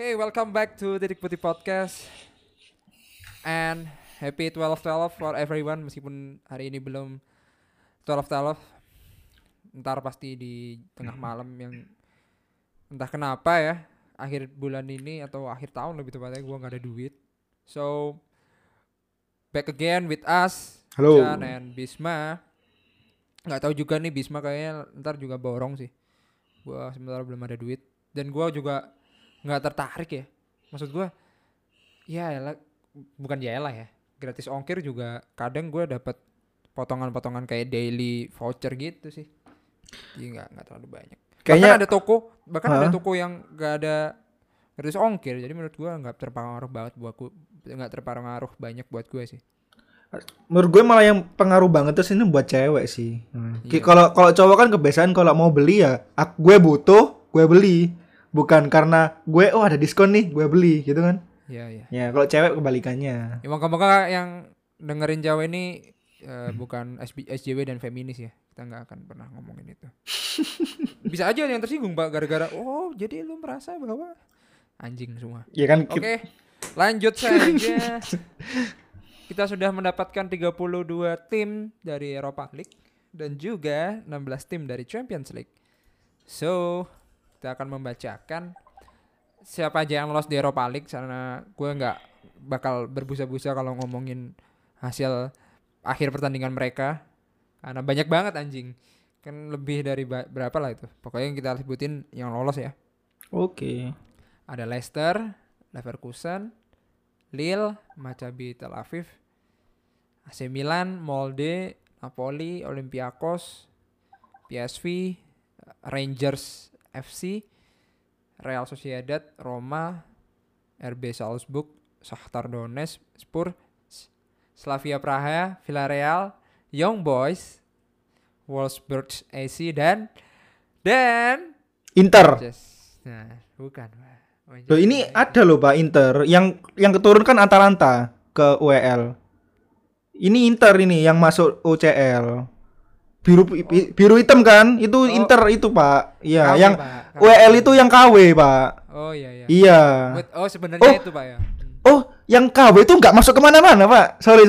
Okay, welcome back to Titik Putih Podcast and happy 12-12 for everyone, meskipun hari ini belum 12-12, ntar pasti di tengah malam yang entah kenapa ya, akhir bulan ini atau akhir tahun lebih tepatnya gue gak ada duit. So, back again with us, hello. Jan and Bisma. Gak tahu juga nih, Bisma kayaknya ntar juga borong sih, gue sementara belum ada duit dan gue juga nggak tertarik ya, maksud gue ya gratis ongkir juga kadang gue dapat potongan-potongan kayak daily voucher gitu sih, jadi nggak terlalu banyak. Kayaknya bahkan ada toko yang nggak ada gratis ongkir, jadi menurut gue nggak terpengaruh banget buat gue, nggak terpengaruh banyak buat gue sih. Menurut gue malah yang pengaruh banget terus ini buat cewek sih. Kalau cowok kan kebiasaan kalau mau beli ya gue butuh gue beli, bukan karena gue ada diskon nih gue beli gitu kan. Iya. Ya kalau cewek kebalikannya. Moga-moga yang dengerin jauh ini bukan SJW dan feminis ya. Kita nggak akan pernah ngomongin itu. Bisa aja yang tersinggung Pak gara-gara jadi lu merasa bahwa anjing semua. Iya kan. Oke. Lanjut saja. Kita sudah mendapatkan 32 tim dari Europa League dan juga 16 tim dari Champions League. So, kita akan membacakan siapa aja yang lolos di Europa League, karena gue nggak bakal berbusa-busa kalau ngomongin hasil akhir pertandingan mereka karena banyak banget anjing, kan lebih dari berapa lah itu, pokoknya kita sebutin yang lolos ya. Oke. Ada Leicester, Leverkusen, Lille, Maccabi Tel Aviv, AC Milan, Molde, Napoli, Olympiakos, PSV, Rangers FC, Real Sociedad, Roma, RB Salzburg, Shakhtar Donetsk, Spurs, Slavia Praha, Villarreal, Young Boys, Wolfsburg AC dan Inter. Nah, bukan. Loh, ini ada loh Pak, Inter yang keturun kan Atalanta ke UEL. Ini Inter ini yang masuk UCL. Biru hitam kan? Itu Inter itu, Pak. Iya, yang Pak. WL itu yang KW, Pak. Oh iya. Iya. Sebenarnya itu, Pak ya. Yang KW itu enggak masuk kemana-mana, Pak. Sorry.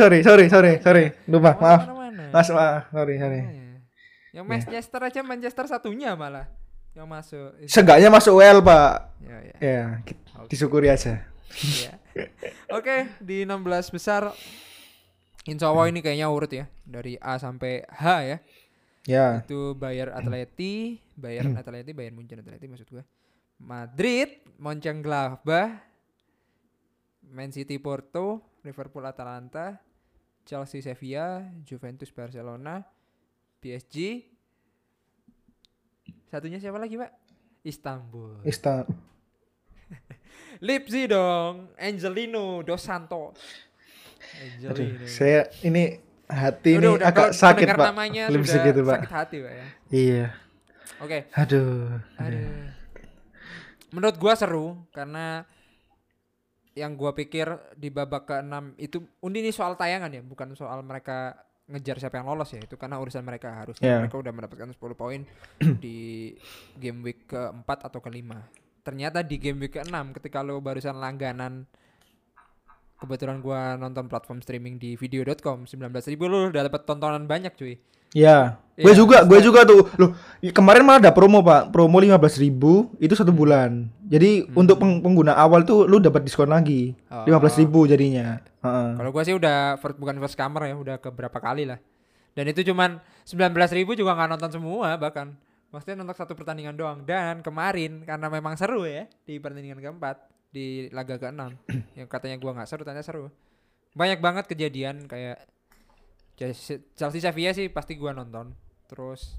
Lupa, maaf. Sorry. Yang Manchester aja Manchester satunya malah yang masuk. Seenggaknya masuk WL, Pak. Iya. Ya, disyukuri aja. Iya. Oke, di 16 besar Insya Allah ini kayaknya urut ya, dari A sampai H ya. Ya. Itu Bayern Atleti, Bayern Munchen Atleti maksud gue. Madrid, Mönchengladbach, Man City Porto, Liverpool Atalanta, Chelsea Sevilla, Juventus Barcelona, PSG. Satunya siapa lagi, Pak? Istanbul. Leipzig dong, Angelino dos Santos. Aduh, saya ini hati udah, agak sakit Pak. Lebih segitu Pak. Sakit hati Pak ya. Iya. Oke. Aduh. Menurut gua seru karena yang gua pikir di babak ke-6 itu ini soal tayangan ya, bukan soal mereka ngejar siapa yang lolos ya, itu karena urusan mereka harusnya. Yeah. Mereka udah mendapatkan 10 poin di game week ke-4 atau ke-5. Ternyata di game week ke-6 ketika lo barusan langganan, kebetulan gue nonton platform streaming di video.com 19.000 lu udah dapet tontonan banyak cuy. Iya. Yeah. Gue juga tuh. Loh, kemarin malah ada promo Pak. Promo 15.000 itu 1 bulan. Jadi untuk pengguna awal tuh lu dapat diskon lagi. 15.000 jadinya. Kalau gue sih udah bukan first comer ya, udah keberapa kali lah. Dan itu cuman 19.000 juga gak nonton semua bahkan. Maksudnya nonton satu pertandingan doang. Dan kemarin karena memang seru ya di pertandingan keempat, di laga ke-6 yang katanya gue gak seru, ternyata seru. Banyak banget kejadian kayak Chelsea Sevilla sih pasti gue nonton. Terus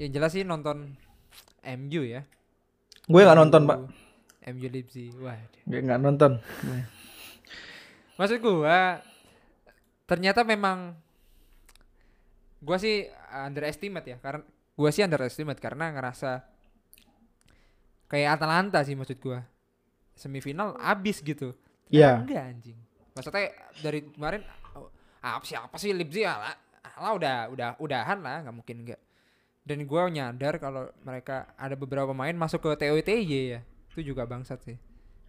yang jelas sih nonton MU ya. Gue gak nonton Pak. MU Leipzig. Wah, gue gak nonton. Maksud gue ternyata memang gue sih underestimate karena ngerasa kayak Atalanta sih maksud gue, semifinal abis gitu. Iya. Yeah. Enggak anjing. Maksudnya dari kemarin siapa sih Leipzig ala udahan lah, nggak mungkin enggak. Dan gue nyadar kalau mereka ada beberapa pemain masuk ke TOTY ya. itu juga bangsat sih.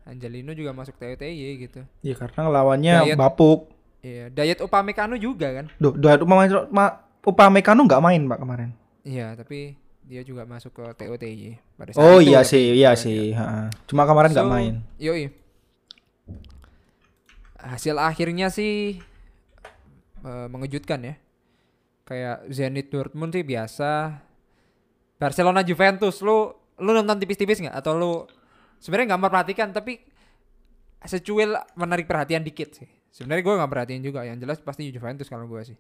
Angelino juga masuk TOTY gitu. Iya, karena lawannya Dayat, bapuk. Iya, Dayat Upamecano juga kan. Duh, Dayat Upamecano gak main Pak kemarin. Iya, tapi dia juga masuk ke TOTY pada saat itu. Iya sih. Cuma kemarin gak main. Yoi. Hasil akhirnya sih mengejutkan ya. Kayak Zenit Dortmund sih biasa. Barcelona Juventus lu nonton tipis-tipis nggak? Atau lu sebenarnya nggak memperhatikan, tapi secuil menarik perhatian dikit sih. Sebenarnya gue nggak perhatiin juga. Yang jelas pasti Juventus kalau gue sih.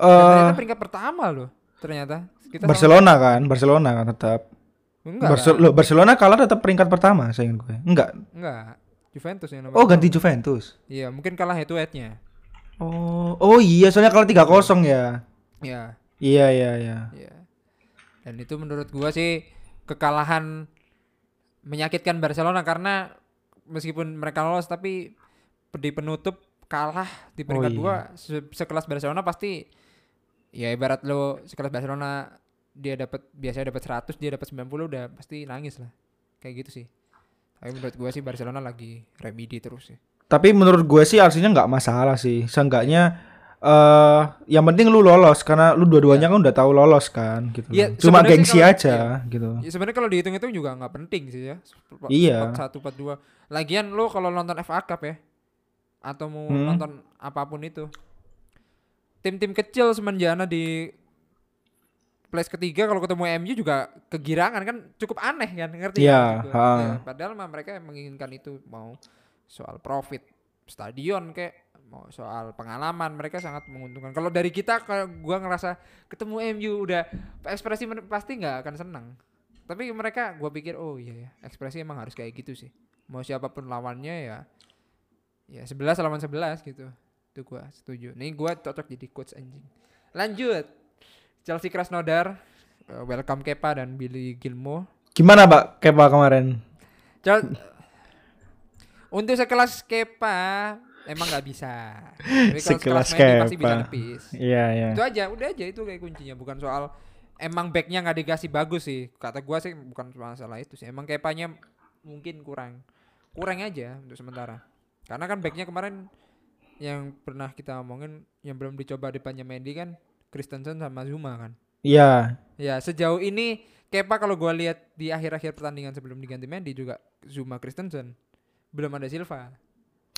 Ternyata peringkat pertama loh. Ternyata kita Barcelona kan tetap. Enggak. Barcelona kalah tetap peringkat pertama saya ingat gue. Enggak. Juventus yang nomor. Oh, ganti Juventus. Iya, mungkin kalah head-to-headnya. Oh iya, soalnya kalah 3-0 ya. Iya. Dan itu menurut gua sih kekalahan menyakitkan Barcelona, karena meskipun mereka lolos tapi di penutup kalah di peringkat 2. Sekelas Barcelona pasti ya, ibarat lo sekelas Barcelona dia dapat biasanya dapat 100, dia dapat 90 udah pasti nangis lah. Kayak gitu sih. Tapi menurut gue sih Barcelona lagi remedi terus sih. Tapi menurut gue sih artinya gak masalah sih. Seenggaknya yang penting lu lolos. Karena lu dua-duanya kan udah tahu lolos kan gitu. Ya, cuma gengsi kalo, aja ya, gitu. Ya, sebenarnya kalau dihitung-hitung juga gak penting sih ya. Iya. 1-2. Lagian lu kalau nonton FA Cup ya, atau mau nonton apapun itu, tim-tim kecil semenjana di place ketiga kalau ketemu MU juga kegirangan kan, cukup aneh kan, ngerti ya, padahal mah mereka menginginkan itu, mau soal profit stadion kayak mau soal pengalaman mereka sangat menguntungkan. Kalau dari kita, kalau gua ngerasa ketemu MU udah ekspresi pasti nggak akan senang, tapi mereka gua pikir oh iya ya, ekspresi emang harus kayak gitu sih, mau siapapun lawannya ya 11 lawan 11 gitu. Itu gua setuju. Nih gua cocok jadi coach anjing. Lanjut Chelsea Krasnodar, welcome Kepa dan Billy Gilmour. Gimana Pak Kepa kemarin? Untuk sekelas Kepa emang nggak bisa. Tapi sekelas Kepa pasti bisa nepis. Iya. Itu aja, udah aja, itu kayak kuncinya. Bukan soal emang backnya nggak dikasih bagus sih. Kata gue sih bukan masalah itu sih. Emang Kepanya mungkin kurang aja untuk sementara. Karena kan backnya kemarin yang pernah kita omongin yang belum dicoba depannya Mendy kan, Kristensen sama Zuma kan. Iya. Ya, sejauh ini Kepa kalau gue lihat di akhir-akhir pertandingan sebelum diganti Mendy juga Zuma, Kristensen, belum ada Silva.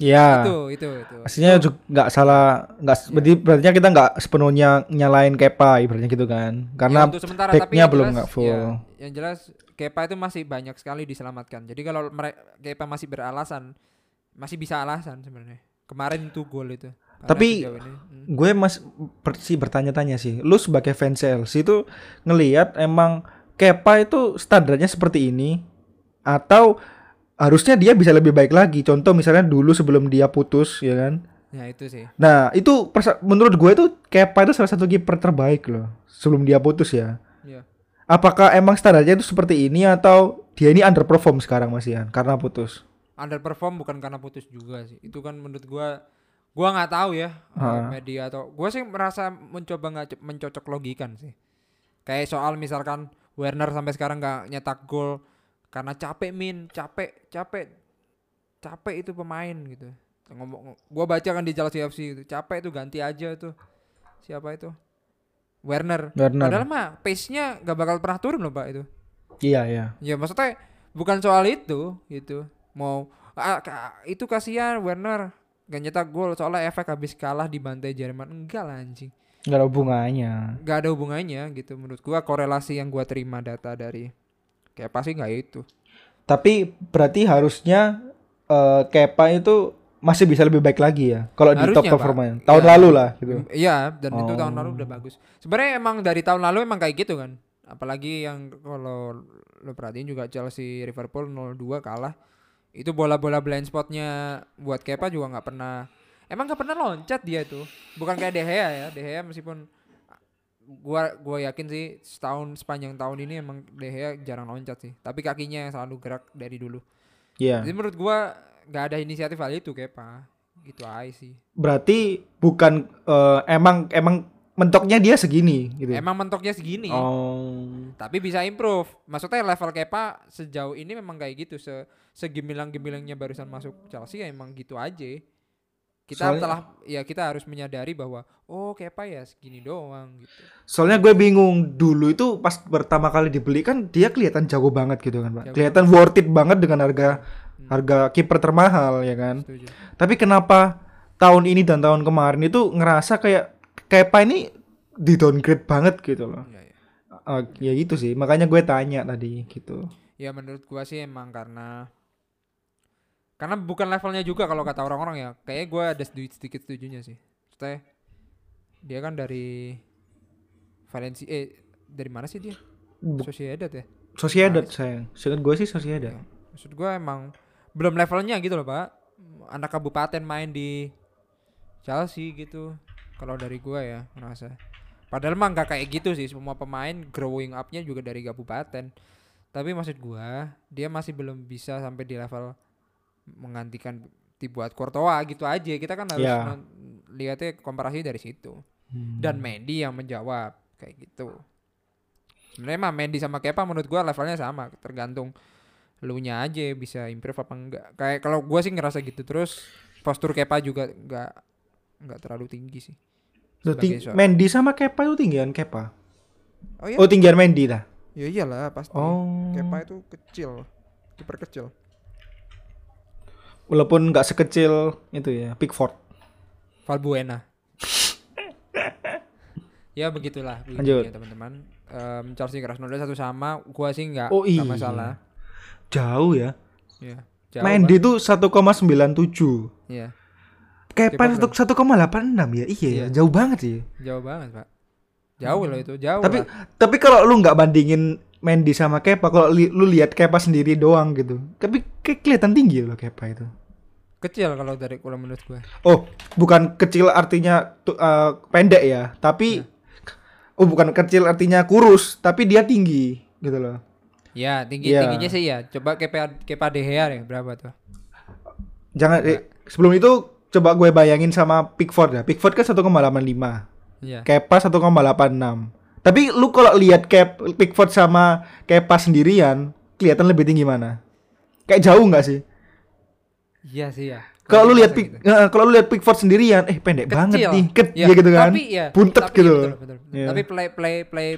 Iya. Itu. Pastinya juga nggak salah, berarti kita nggak sepenuhnya nyalain Kepa, ibaratnya gitu kan. Karena ya, backnya belum nggak full. Ya, yang jelas Kepa itu masih banyak sekali diselamatkan. Jadi kalau Kepa masih beralasan, masih bisa alasan sebenarnya. Kemarin tuh gol itu. Tapi gue masih bertanya-tanya sih, lu sebagai fans Chelsea itu ngelihat emang Kepa itu standarnya seperti ini atau harusnya dia bisa lebih baik lagi? Contoh misalnya dulu sebelum dia putus ya kan? Ya itu sih. Nah itu menurut gue itu Kepa itu salah satu kiper terbaik loh sebelum dia putus ya. Ya. Apakah emang standarnya itu seperti ini atau dia ini underperform sekarang masihan karena putus? Underperform bukan karena putus juga sih. Itu kan menurut gue nggak tahu ya media atau gue sih merasa mencoba nggak mencocok logikan sih, kayak soal misalkan Werner sampai sekarang nggak nyetak gol karena capek itu pemain gitu. Ngomong gue baca kan di Chelsea FC itu, capek itu ganti aja tuh siapa itu Werner. Padahal mah pace nya nggak bakal pernah turun loh Pak itu. Iya ya, maksudnya bukan soal itu gitu, mau itu kasihan Werner gak nyetak gol soalnya efek habis kalah di bantai Jerman. Enggak lah anjing, gak ada hubungannya gitu. Menurut gua korelasi yang gua terima data dari Kepa sih gak itu. Tapi berarti harusnya Kepa itu masih bisa lebih baik lagi ya kalau di top performanya tahun lalu lah gitu. Iya, dan itu tahun lalu udah bagus sebenarnya. Emang dari tahun lalu emang kayak gitu kan, apalagi yang kalau lo perhatiin juga Chelsea Liverpool 0-2 kalah, itu bola-bola blind spotnya buat Kepa juga nggak pernah loncat dia tuh. Bukan kayak De Gea ya, De Gea meskipun gua yakin sih sepanjang tahun ini emang De Gea jarang loncat sih, tapi kakinya yang selalu gerak dari dulu. Iya. Yeah. Jadi menurut gua nggak ada inisiatif hal itu Kepa, gitu aja sih. Berarti bukan emang mentoknya dia segini gitu. Emang mentoknya segini. Oh. Tapi bisa improve. Maksudnya level Kepa sejauh ini memang kayak gitu. Segemilang-gemilangnya barusan masuk Chelsea ya emang gitu aja. Kita soalnya, telah ya kita harus menyadari bahwa oh Kepa ya segini doang gitu. Soalnya gue bingung dulu itu pas pertama kali dibeli kan dia kelihatan jago banget gitu kan, Pak. Kelihatan worth it banget dengan harga kiper termahal ya kan. Setuju. Tapi kenapa tahun ini dan tahun kemarin itu ngerasa kayak Kepa ini di downgrade banget gitu loh. Ya gitu sih, makanya gue tanya tadi gitu. Ya menurut gue sih emang karena bukan levelnya juga kalau kata orang-orang ya. Kayaknya gue ada sedikit setujunya sih. Maksudnya dia kan dari Valencia, dari mana sih dia? Sociedad ya? Sociedad sayang. Seingat gue sih Sociedad. Ya. Maksud gue emang belum levelnya gitu loh Pak. Anak kabupaten main di Chelsea gitu. Kalau dari gue ya merasa. Padahal emang gak kayak gitu sih. Semua pemain growing up-nya juga dari kabupaten. Tapi maksud gue dia masih belum bisa sampai di level menggantikan dibuat Courtois gitu aja. Kita kan harus lihatnya komparasi dari situ. Dan Mendy yang menjawab kayak gitu. Sebenarnya mah Mendy sama Kepa menurut gue levelnya sama, tergantung elunya aja bisa improve apa enggak. Kayak kalau gue sih ngerasa gitu. Terus postur Kepa juga enggak terlalu tinggi sih. Mendy sama Kepa itu tinggian Kepa. Oh, iya? Oh tinggian Mendy dah. Ya iyalah pasti. Oh. Kepa itu kecil, kiper kecil. Walaupun gak sekecil itu ya, Pickford. Valbuena. Ya begitulah. Lanjut. Ya teman-teman. Chelsea Krasnodar satu sama, gua sih gak masalah. Jauh ya. Iya. Mendy tuh 1,97. Iya. Kepa 1,86 ya. Iya, jauh banget sih. Jauh banget, Pak. Jauh loh itu, jauh. Tapi kalau lu gak bandingin Mendy sama Kepa, kalau lu lihat Kepa sendiri doang gitu. Tapi kelihatan tinggi loh Kepa itu. Kecil kalau dari kurang menurut gue. Oh, bukan kecil artinya pendek ya, tapi oh bukan kecil artinya kurus, tapi dia tinggi gitu loh. Ya, tingginya sih ya. Coba Kepa De Gea ya, berapa tuh? Jangan sebelum itu coba gue bayangin sama Pickford ya. Pickford kan 1,85. Iya. Kepa 1,86. Tapi lu kalau lihat Pickford sama Kepa sendirian, kelihatan lebih tinggi mana? Kayak jauh nggak sih? Iya sih ya. Kalau lu lihat Pickford sendirian, pendek kecil banget nih, ya gitu kan. Tapi ya, buntet gitu. Iya, betul. Yeah. Tapi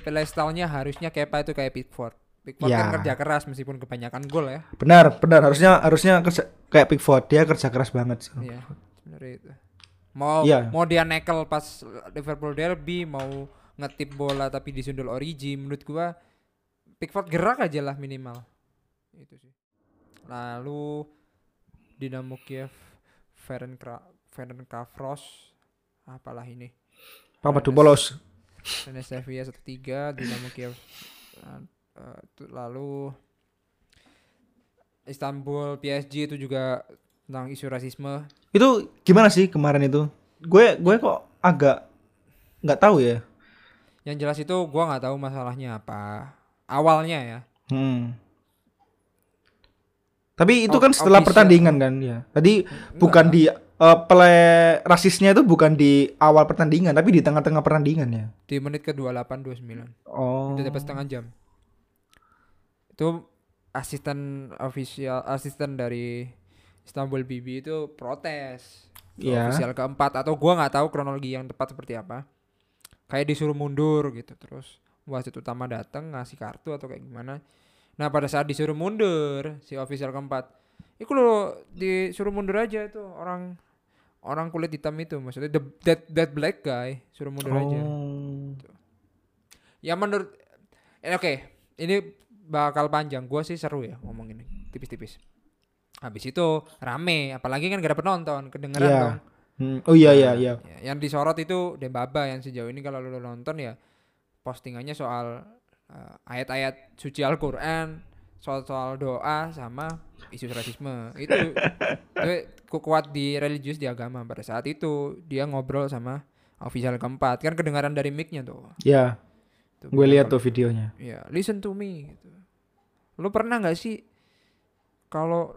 play style-nya harusnya Kepa itu kayak Pickford. Pickford kan kerja keras meskipun kebanyakan gol ya. Benar, harusnya kerja kayak Pickford, dia kerja keras banget sih. Iya, benar itu. Mau dia nekel pas Liverpool derby, mau ngetip bola tapi disundul Origi, menurut gua Pickford gerak aja lah minimal. Itu sih. Lalu Dinamo Kiev, Ferencvaros, apalah ini. Papadopoulos. Sevilla 1-3, Dinamo Kiev. Lalu Istanbul, PSG itu juga tentang isu rasisme. Itu gimana sih kemarin itu? Gue kok agak nggak tahu ya. Yang jelas itu gue nggak tahu masalahnya apa awalnya ya. Tapi itu kan setelah official pertandingan kan ya. Tadi bukan di play rasisnya itu bukan di awal pertandingan tapi di tengah-tengah pertandingan ya. Di menit ke 28-29. Oh. Itu dapat setengah jam. Itu asisten dari Istanbul BB itu protes. Official keempat atau gua enggak tahu kronologi yang tepat seperti apa. Kayak disuruh mundur gitu, terus wasit utama datang ngasih kartu atau kayak gimana. Nah pada saat disuruh mundur si official keempat, itu lo disuruh mundur aja itu orang kulit hitam itu, maksudnya that black guy suruh mundur aja. Gitu. Ya menurut, ini bakal panjang, gue sih seru ya ngomong ini tipis-tipis. Habis itu rame, apalagi kan gak ada penonton, kedengeran dong. Oh iya. Yang disorot itu Dembaba yang sejauh ini kalau lo nonton ya postingannya soal ayat-ayat suci Al-Quran, soal doa sama isu rasisme itu kuat di religius, di agama. Pada saat itu dia ngobrol sama official keempat, kan kedengaran dari mic-nya tuh. Iya. Gue lihat tuh videonya. Iya, listen to me. Gitu. Lo pernah nggak sih kalau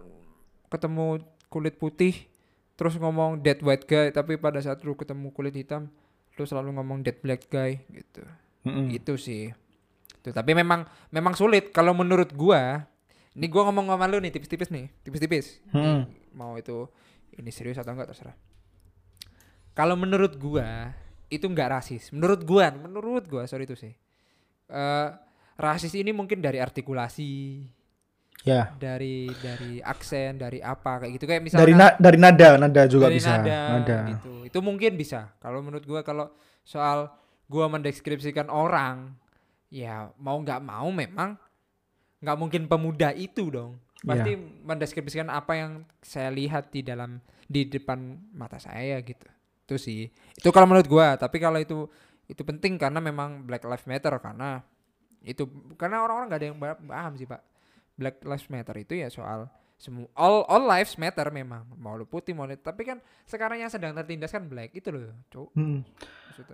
ketemu kulit putih terus ngomong dead white guy, tapi pada saat lu ketemu kulit hitam lu selalu ngomong dead black guy gitu. Itu sih. Tuh, tapi memang sulit kalau menurut gua. Ini gua ngomong sama lu nih tipis-tipis nih, tipis-tipis. Mau itu ini serius atau enggak terserah. Kalau menurut gua itu enggak rasis. Menurut gua sorry itu sih. Rasis ini mungkin dari artikulasi. Ya. Dari aksen, dari apa kayak gitu, kayak misalnya dari nada juga dari bisa. Nada. Gitu. Itu mungkin bisa. Kalau menurut gua, kalau soal gua mendeskripsikan orang, ya mau enggak mau memang nggak mungkin pemuda itu dong, pasti mendeskripsikan apa yang saya lihat di depan mata saya gitu. Itu sih, itu kalau menurut gue. Tapi kalau itu penting karena memang Black Lives Matter, karena itu orang-orang nggak ada yang paham sih Pak. Black Lives Matter itu ya soal semua all lives matter memang, mau lu putih mau lu, tapi kan sekarang yang sedang tertindas kan black itu loh, cowok.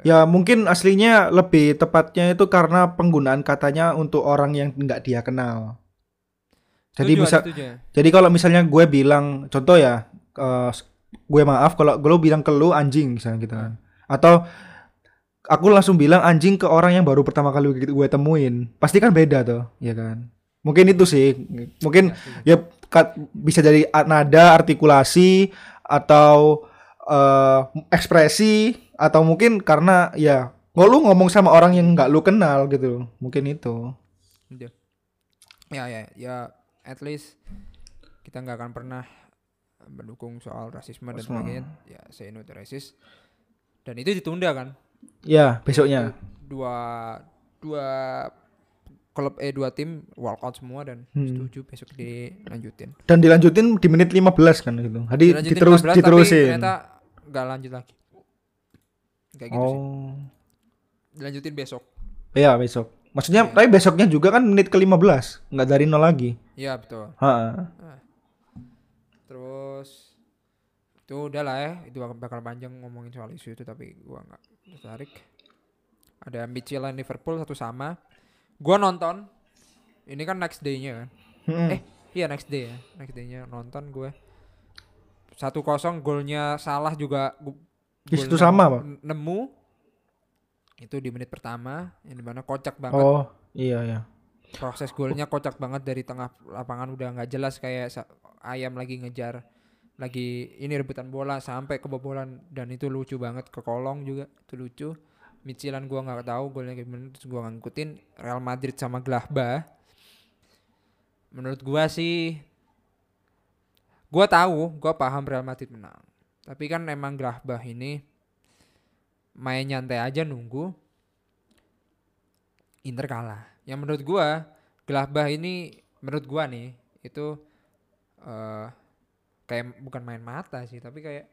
Ya mungkin aslinya lebih tepatnya itu karena penggunaan katanya untuk orang yang nggak dia kenal. Jadi jadi kalau misalnya gue bilang contoh ya, gue maaf kalau gue bilang ke lu anjing misalnya gitu kan, atau aku langsung bilang anjing ke orang yang baru pertama kali gue temuin, pasti kan beda tuh, ya kan? Mungkin itu sih, mungkin ya bisa jadi nada, artikulasi, atau ekspresi, atau mungkin karena ya lu ngomong sama orang yang nggak lu kenal gitu, mungkin itu. Ya, at least kita nggak akan pernah mendukung soal rasisme dan sebagainya. Ya, say no to racism. Dan itu ditunda kan? Ya, besoknya. Dua tim walkout semua dan setuju besok dilanjutin. Dan dilanjutin di menit 15 kan gitu. Jadi diterusin. Ternyata enggak lanjut lagi. Kayak gitu sih. Dilanjutin besok. Iya, besok. Maksudnya tapi besoknya juga kan menit ke-15, enggak dari 0 lagi. Iya, betul. Heeh. Terus itu udahlah ya, itu bakal panjang ngomongin soal isu itu, tapi gua enggak tertarik. Ada Michelin Liverpool 1-1. Gua nonton, ini kan next day-nya kan, next day-nya nonton gue, 1-0 golnya Salah juga, itu sama Pak, nemu, itu di menit pertama, yang dimana kocak banget, proses golnya kocak banget dari tengah lapangan udah nggak jelas kayak ayam lagi ngejar, lagi ini rebutan bola sampai kebobolan, dan itu lucu banget, ke kolong juga, itu lucu. Michelan gue nggak tahu golnya gimana, terus gue ngikutin Real Madrid sama Gladbach. Menurut gue sih, gue paham Real Madrid menang. Tapi kan emang Gladbach ini main nyantai aja nunggu. Inter kalah. Yang menurut gue Gladbach ini, menurut gue nih itu kayak bukan main mata sih, tapi kayak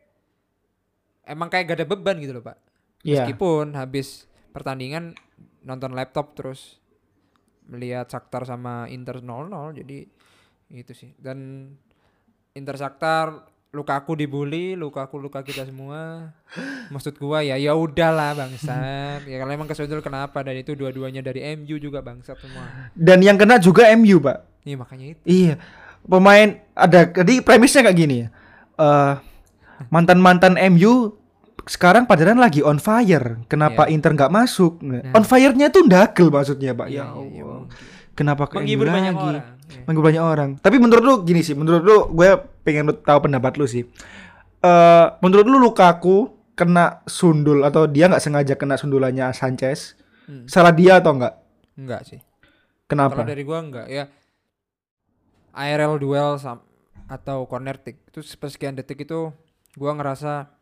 emang kayak gak ada beban gitu loh Pak. Meskipun habis pertandingan nonton laptop terus melihat Shakhtar sama Inter 0-0, jadi itu sih. Dan Inter Shakhtar, Lukaku dibully, luka kita semua. Maksud gua ya udahlah bangsat. Ya kalau emang kesudul kenapa, dan itu dua-duanya dari MU juga bangsat semua. Dan yang kena juga MU, Pak. Iya makanya itu. Iya. Pemain ada, jadi premisnya kayak gini ya. Mantan-mantan MU sekarang padahal lagi on fire. Kenapa Inter nggak masuk? Nah. On fire-nya tuh ndagel maksudnya, Pak. Ya Allah. Kenapa ke MU lagi? Menghibur banyak orang. Tapi menurut lu gini sih, menurut lu gue pengen tahu pendapat lu sih. Menurut lu Lukaku kena sundul atau dia nggak sengaja kena sundulannya Sanchez? Salah dia atau enggak? Enggak sih. Kenapa? Kalau dari gue enggak ya. IRL duel atau corner kick itu sekian detik itu gue ngerasa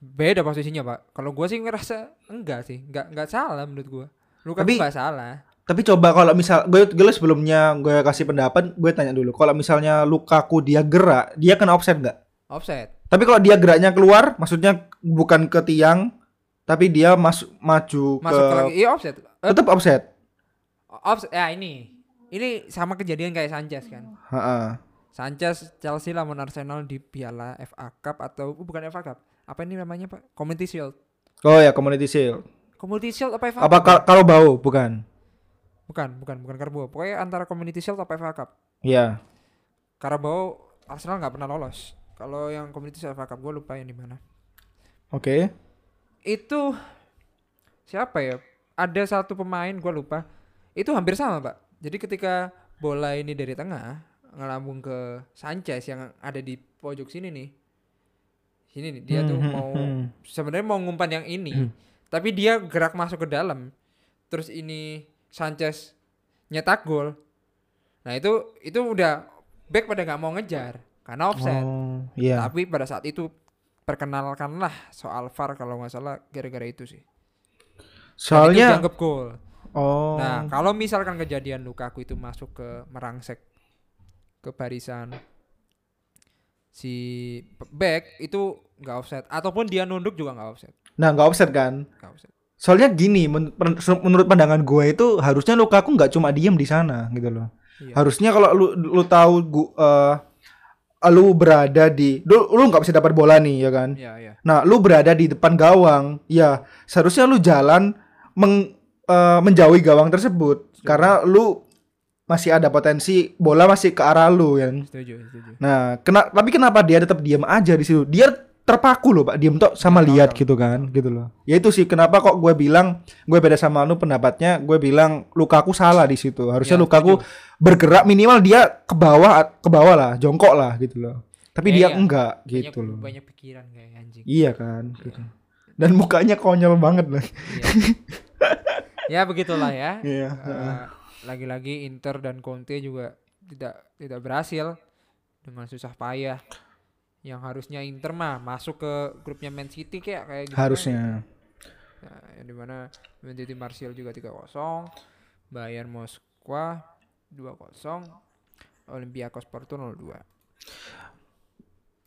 beda posisinya Pak. Kalau gue sih ngerasa enggak sih, enggak salah menurut gue. Lukaku enggak salah. Tapi coba kalau misal gue sebelumnya gue kasih pendapat, gue tanya dulu. Kalau misalnya Lukaku dia gerak, dia kena offside enggak? Offside. Tapi kalau dia geraknya keluar, maksudnya bukan ke tiang, tapi dia masuk ke lagi, iya offside. Tetap offside. Offside ya ini. Ini sama kejadian kayak Sanchez kan. Heeh. Sanchez Chelsea lawan Arsenal di Piala FA Cup atau bukan FA Cup. Apa ini namanya Pak? Community Shield. Oh ya, Community Shield. Community Shield apa FA Cup? Apa kalau bau? Bukan. Bukan Karabau. Pokoknya antara Community Shield atau FA Cup. Iya. Karabau Arsenal enggak pernah lolos. Kalau yang Community Shield FA Cup gue lupa yang di mana. Oke. Itu siapa ya? ada satu pemain gue lupa itu hampir sama Pak. Jadi ketika bola ini dari tengah ngelambung ke Sanchez yang ada di pojok sini nih, sini nih dia tuh mau sebenarnya mau ngumpan yang ini, tapi dia gerak masuk ke dalam, terus ini Sanchez nyetak gol. Nah itu udah back pada nggak mau ngejar karena offside. Oh, yeah. Tapi pada saat itu perkenalkanlah soal VAR kalau nggak salah gara-gara itu sih. Soalnya dianggap gol. Oh. Nah kalau misalkan kejadian Lukaku itu masuk ke merangsek ke barisan si back itu nggak offside ataupun dia nunduk juga nggak offside. Nah nggak offside kan? Nggak offside. Soalnya gini, menurut pandangan gue itu harusnya Lukaku nggak cuma diem di sana gitu loh. Iya. Harusnya kalau lu tahu lu berada di lu nggak bisa dapat bola nih ya kan? Iya, iya. Nah lu berada di depan gawang, ya seharusnya lu jalan menjauhi gawang tersebut. Setuju. Karena lu masih ada potensi bola masih ke arah lu kan. Setuju. Nah tapi kenapa dia tetap diem aja di situ? Dia terpaku loh Pak, diem tok sama lihat gitu kan, gitu loh. Ya itu sih kenapa kok gue bilang gue beda sama lu pendapatnya, gue bilang Lukaku salah di situ. Harusnya ya, Lukaku itu bergerak minimal dia ke bawah lah, jongkok lah gitu loh. Tapi dia enggak gitu loh. Banyak pikiran kayak anjing. Iya kan. Gitu. Dan mukanya konyol banget lah. Ya begitulah ya. Iya. Lagi-lagi Inter dan Conte juga tidak berhasil dengan susah payah. Yang harusnya Inter mah masuk ke grupnya Man City kayak gitu harusnya. Nah, yang dimana Man City Martial juga 3-0, Bayern Moskwa 2-0, Olympiakos Porto 0-2.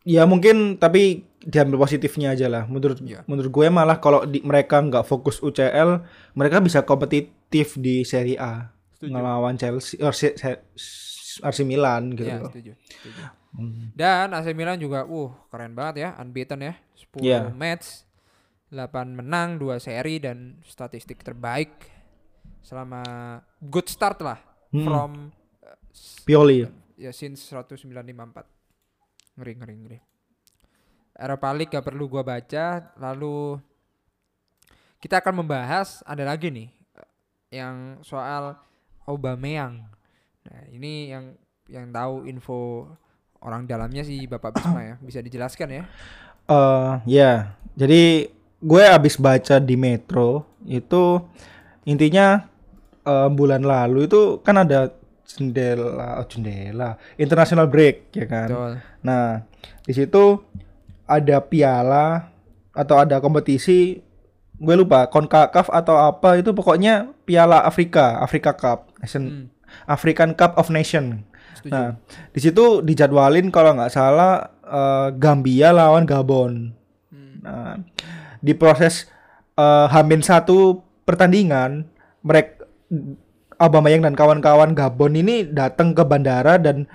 Ya mungkin tapi diambil positifnya aja lah. Menurut gue malah kalau mereka nggak fokus UCL, mereka bisa kompetitif di Serie A. Setuju. Ngelawan Chelsea or AC Milan gitu. Ya, setuju. Dan AC Milan juga keren banget ya, unbeaten ya, 10 match 8 menang 2 seri dan statistik terbaik selama good start lah from Pioli ya since 1954. Ngeri. Europa League gak perlu gua baca, lalu kita akan membahas ada lagi nih yang soal Aubameyang. Nah, ini yang tahu info orang dalamnya si Bapak Bisma ya, bisa dijelaskan ya? Jadi gue abis baca di Metro itu intinya bulan lalu itu kan ada jendela international break ya kan. Betul. Nah di situ ada piala atau ada kompetisi gue lupa CONCACAF atau apa itu pokoknya piala Afrika Cup, African Cup of Nation. Setuju. Nah, di situ dijadwalin kalau nggak salah Gambia lawan Gabon. Nah, di proses Hamin 1 pertandingan, mereka Aubameyang dan kawan-kawan Gabon ini datang ke bandara dan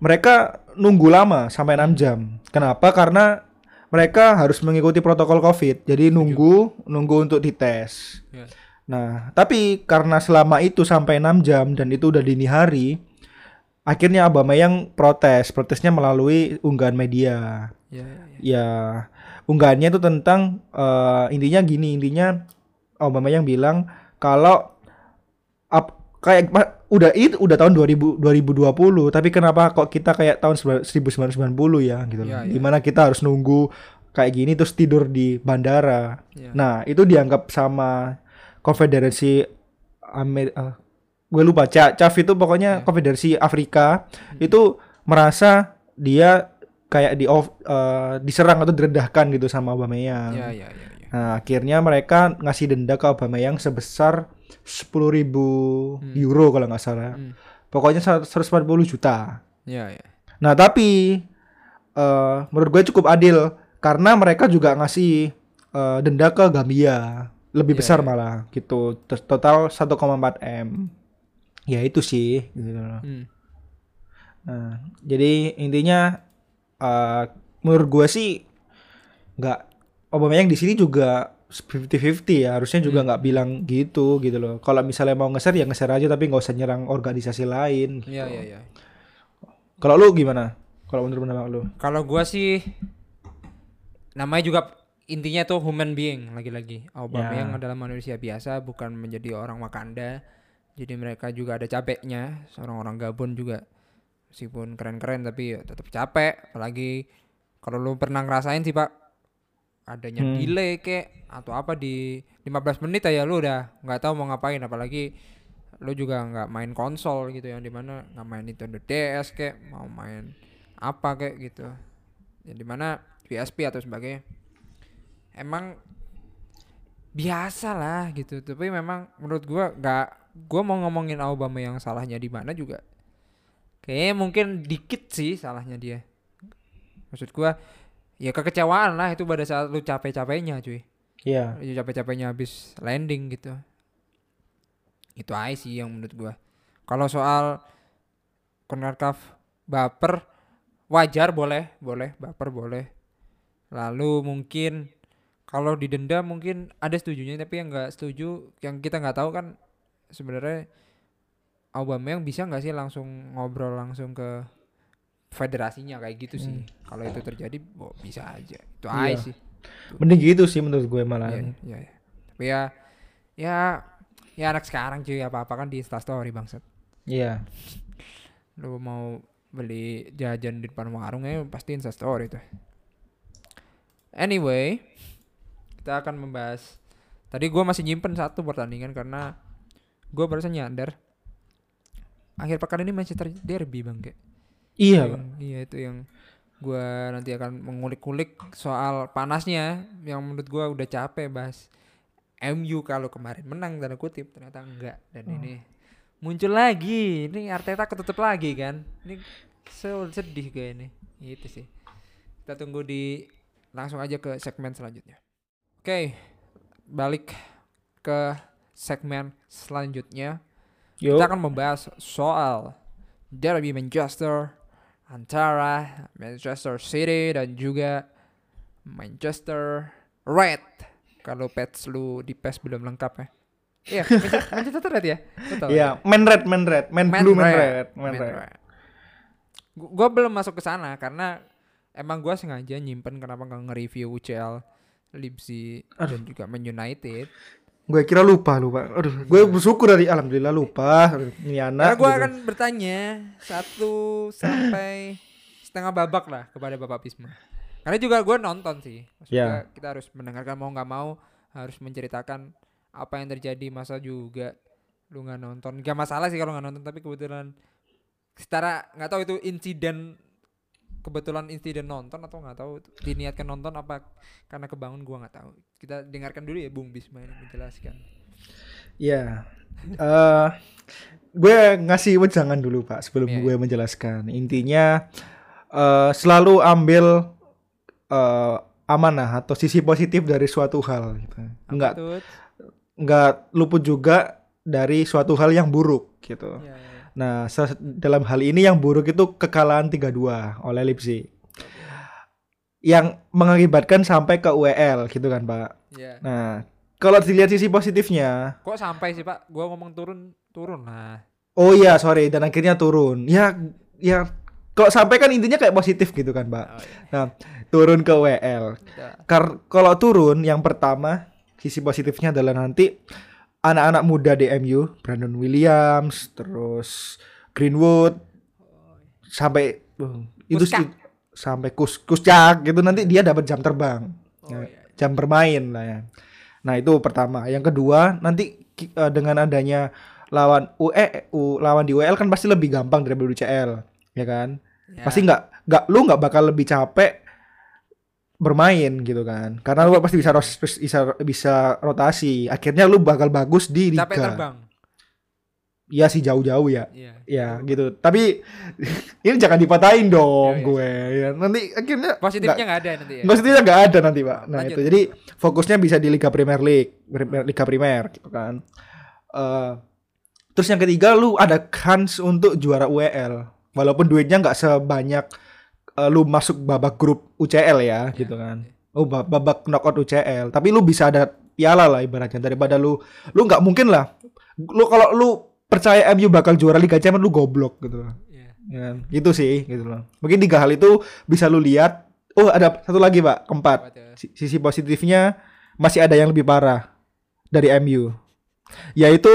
mereka nunggu lama sampai 6 jam. Kenapa? Karena mereka harus mengikuti protokol COVID. Jadi nunggu untuk dites. Yes. Nah, tapi karena selama itu sampai 6 jam dan itu udah dini hari, akhirnya Aubameyang protesnya melalui unggahan media. Unggahannya itu tentang intinya Aubameyang bilang kalau udah tahun 2020 tapi kenapa kok kita kayak tahun 1990 ya gitu. Dimana kita harus nunggu kayak gini terus tidur di bandara. Nah, itu dianggap sama Konfederasi gue lupa, CAF itu pokoknya Konfederasi Afrika itu merasa dia kayak diserang atau diredahkan gitu sama Aubameyang. Nah, akhirnya mereka ngasih denda ke Aubameyang sebesar 10.000 euro kalau nggak salah. Pokoknya 140 juta. Nah, tapi menurut gue cukup adil karena mereka juga ngasih denda ke Gambia lebih besar malah gitu. Total 1,4 M. Ya itu sih gitu loh. Nah, jadi intinya menurut gue sih nggak, Aubameyang di sini juga 50-50 ya, harusnya juga nggak bilang gitu loh. Kalau misalnya mau ngeser ya ngeser aja tapi nggak usah nyerang organisasi lain. Gitu. Iya. Kalau lu gimana? Kalau menurut pendapat lu? Kalau gue sih namanya juga intinya tuh human being lagi-lagi. Aubameyang adalah manusia biasa, bukan menjadi orang Wakanda. Jadi mereka juga ada capeknya. Orang-orang Gabon juga meskipun keren-keren tapi tetap capek. Apalagi kalau lu pernah ngerasain sih Pak, adanya delay kek atau apa di 15 menit aja lu udah nggak tahu mau ngapain. Apalagi lu juga nggak main konsol gitu, yang dimana nggak main Nintendo DS kek, mau main apa kek gitu, yang dimana PSP atau sebagainya. Emang biasa lah gitu. Tapi memang menurut gua nggak, gua mau ngomongin Aubameyang yang salahnya di mana juga kayaknya mungkin dikit sih salahnya dia. Maksud gua ya kekecewaan lah itu pada saat lu capek-capeknya cuy. Iya. Yeah. Capek-capeknya habis landing gitu. Itu aja sih yang menurut gua. Kalau soal Konrad baper, wajar, boleh baper, boleh. Lalu mungkin kalau didenda mungkin ada setujunya, tapi yang nggak setuju, yang kita nggak tahu kan sebenarnya Aubameyang bisa nggak sih langsung ngobrol langsung ke federasinya kayak gitu sih. Kalau itu terjadi bisa aja. Itu aja sih. Mending gitu sih menurut gue malah. Iya. Tapi ya anak sekarang cuy, apa-apa kan di Instastory bangsat. Iya. Lu mau beli jajan di depan warungnya pasti Instastory tuh. Anyway, kita akan membahas. Tadi gue masih nyimpen satu pertandingan karena gue barusan nyadar akhir pekan ini Manchester Derby bang kayak. Iya. Iya itu yang gue nanti akan mengulik-ulik soal panasnya, yang menurut gue udah capek bahas MU kalau kemarin menang tanda kutip, ternyata enggak. Dan ini muncul lagi, ini Arteta ketutup lagi kan. Ini sedih gue ini. Itu sih. Kita tunggu di langsung aja ke segmen selanjutnya. Oke, balik ke segmen selanjutnya. Yo. Kita akan membahas soal derby Manchester antara Manchester City dan juga Manchester Red. Kalau pets lu di PES belum lengkap ya. Iya, Manchester Red ya? Betul. Iya, Man Red. Gua belum masuk ke sana karena emang gua sengaja nyimpen kenapa enggak nge-review UCL, Leipzig dan juga Man United. Gue kira lupa. Aduh, gue bersyukur dari alhamdulillah lupa. Ini anak. Karena gue akan bertanya 1 sampai setengah babak lah kepada Bapak Bisma. Karena juga gue nonton sih. Maksudnya kita harus mendengarkan, mau nggak mau harus menceritakan apa yang terjadi. Masa juga lu nggak nonton, gak masalah sih kalau nggak nonton. Tapi kebetulan secara nggak tahu itu insiden, kebetulan insiden nonton atau nggak tahu diniatkan nonton apa karena kebangun, gua nggak tahu. Kita dengarkan dulu ya Bung Bisma yang menjelaskan. Ya, gue ngasih wejangan dulu Pak sebelum gue menjelaskan. Intinya selalu ambil amanah atau sisi positif dari suatu hal. Gitu. Nggak luput juga dari suatu hal yang buruk gitu. Ya. Nah, dalam hal ini yang buruk itu kekalahan 3-2 oleh Leipzig. Yang mengakibatkan sampai ke UEL gitu kan, Pak. Yeah. Nah, kalau dilihat sisi positifnya, kok sampai sih, Pak? Gua ngomong turun lah. Oh iya, sorry, dan akhirnya turun. Ya kalau sampai kan intinya kayak positif gitu kan, Pak. Oh, iya. Nah, turun ke UEL. Kalau turun yang pertama, sisi positifnya adalah nanti anak-anak muda di MU, Brandon Williams, terus Greenwood, sampai Kuščák gitu, nanti dia dapat jam terbang, jam bermain lah ya. Nah itu pertama. Yang kedua nanti dengan adanya lawan lawan di UEL kan pasti lebih gampang daripada UCL, ya kan? Yeah. Pasti lu nggak bakal lebih capek bermain gitu kan, karena lu pasti bisa rotasi. Akhirnya lu bakal bagus di Liga. Capek terbang. Iya sih, jauh-jauh ya. Iya gitu. Tapi ini jangan dipatahin dong gue. Ya. Nanti akhirnya positifnya nggak ada nanti ya. Positifnya nggak ada nanti Pak. Nah lanjut. Itu jadi fokusnya bisa di Liga Primer gitu kan. Terus yang ketiga lu ada kans untuk juara UEL, walaupun duitnya nggak sebanyak lu masuk babak grup UCL ya gitu kan. Babak knockout UCL, tapi lu bisa ada piala lah ibaratnya, daripada lu nggak mungkin lah. Lu kalau lu percaya MU bakal juara Liga Champions, lu goblok gitu. Gitu sih gitu loh. Mungkin 3 hal itu bisa lu lihat Oh ada satu lagi Pak, keempat. Sisi positifnya masih ada yang lebih parah dari MU, yaitu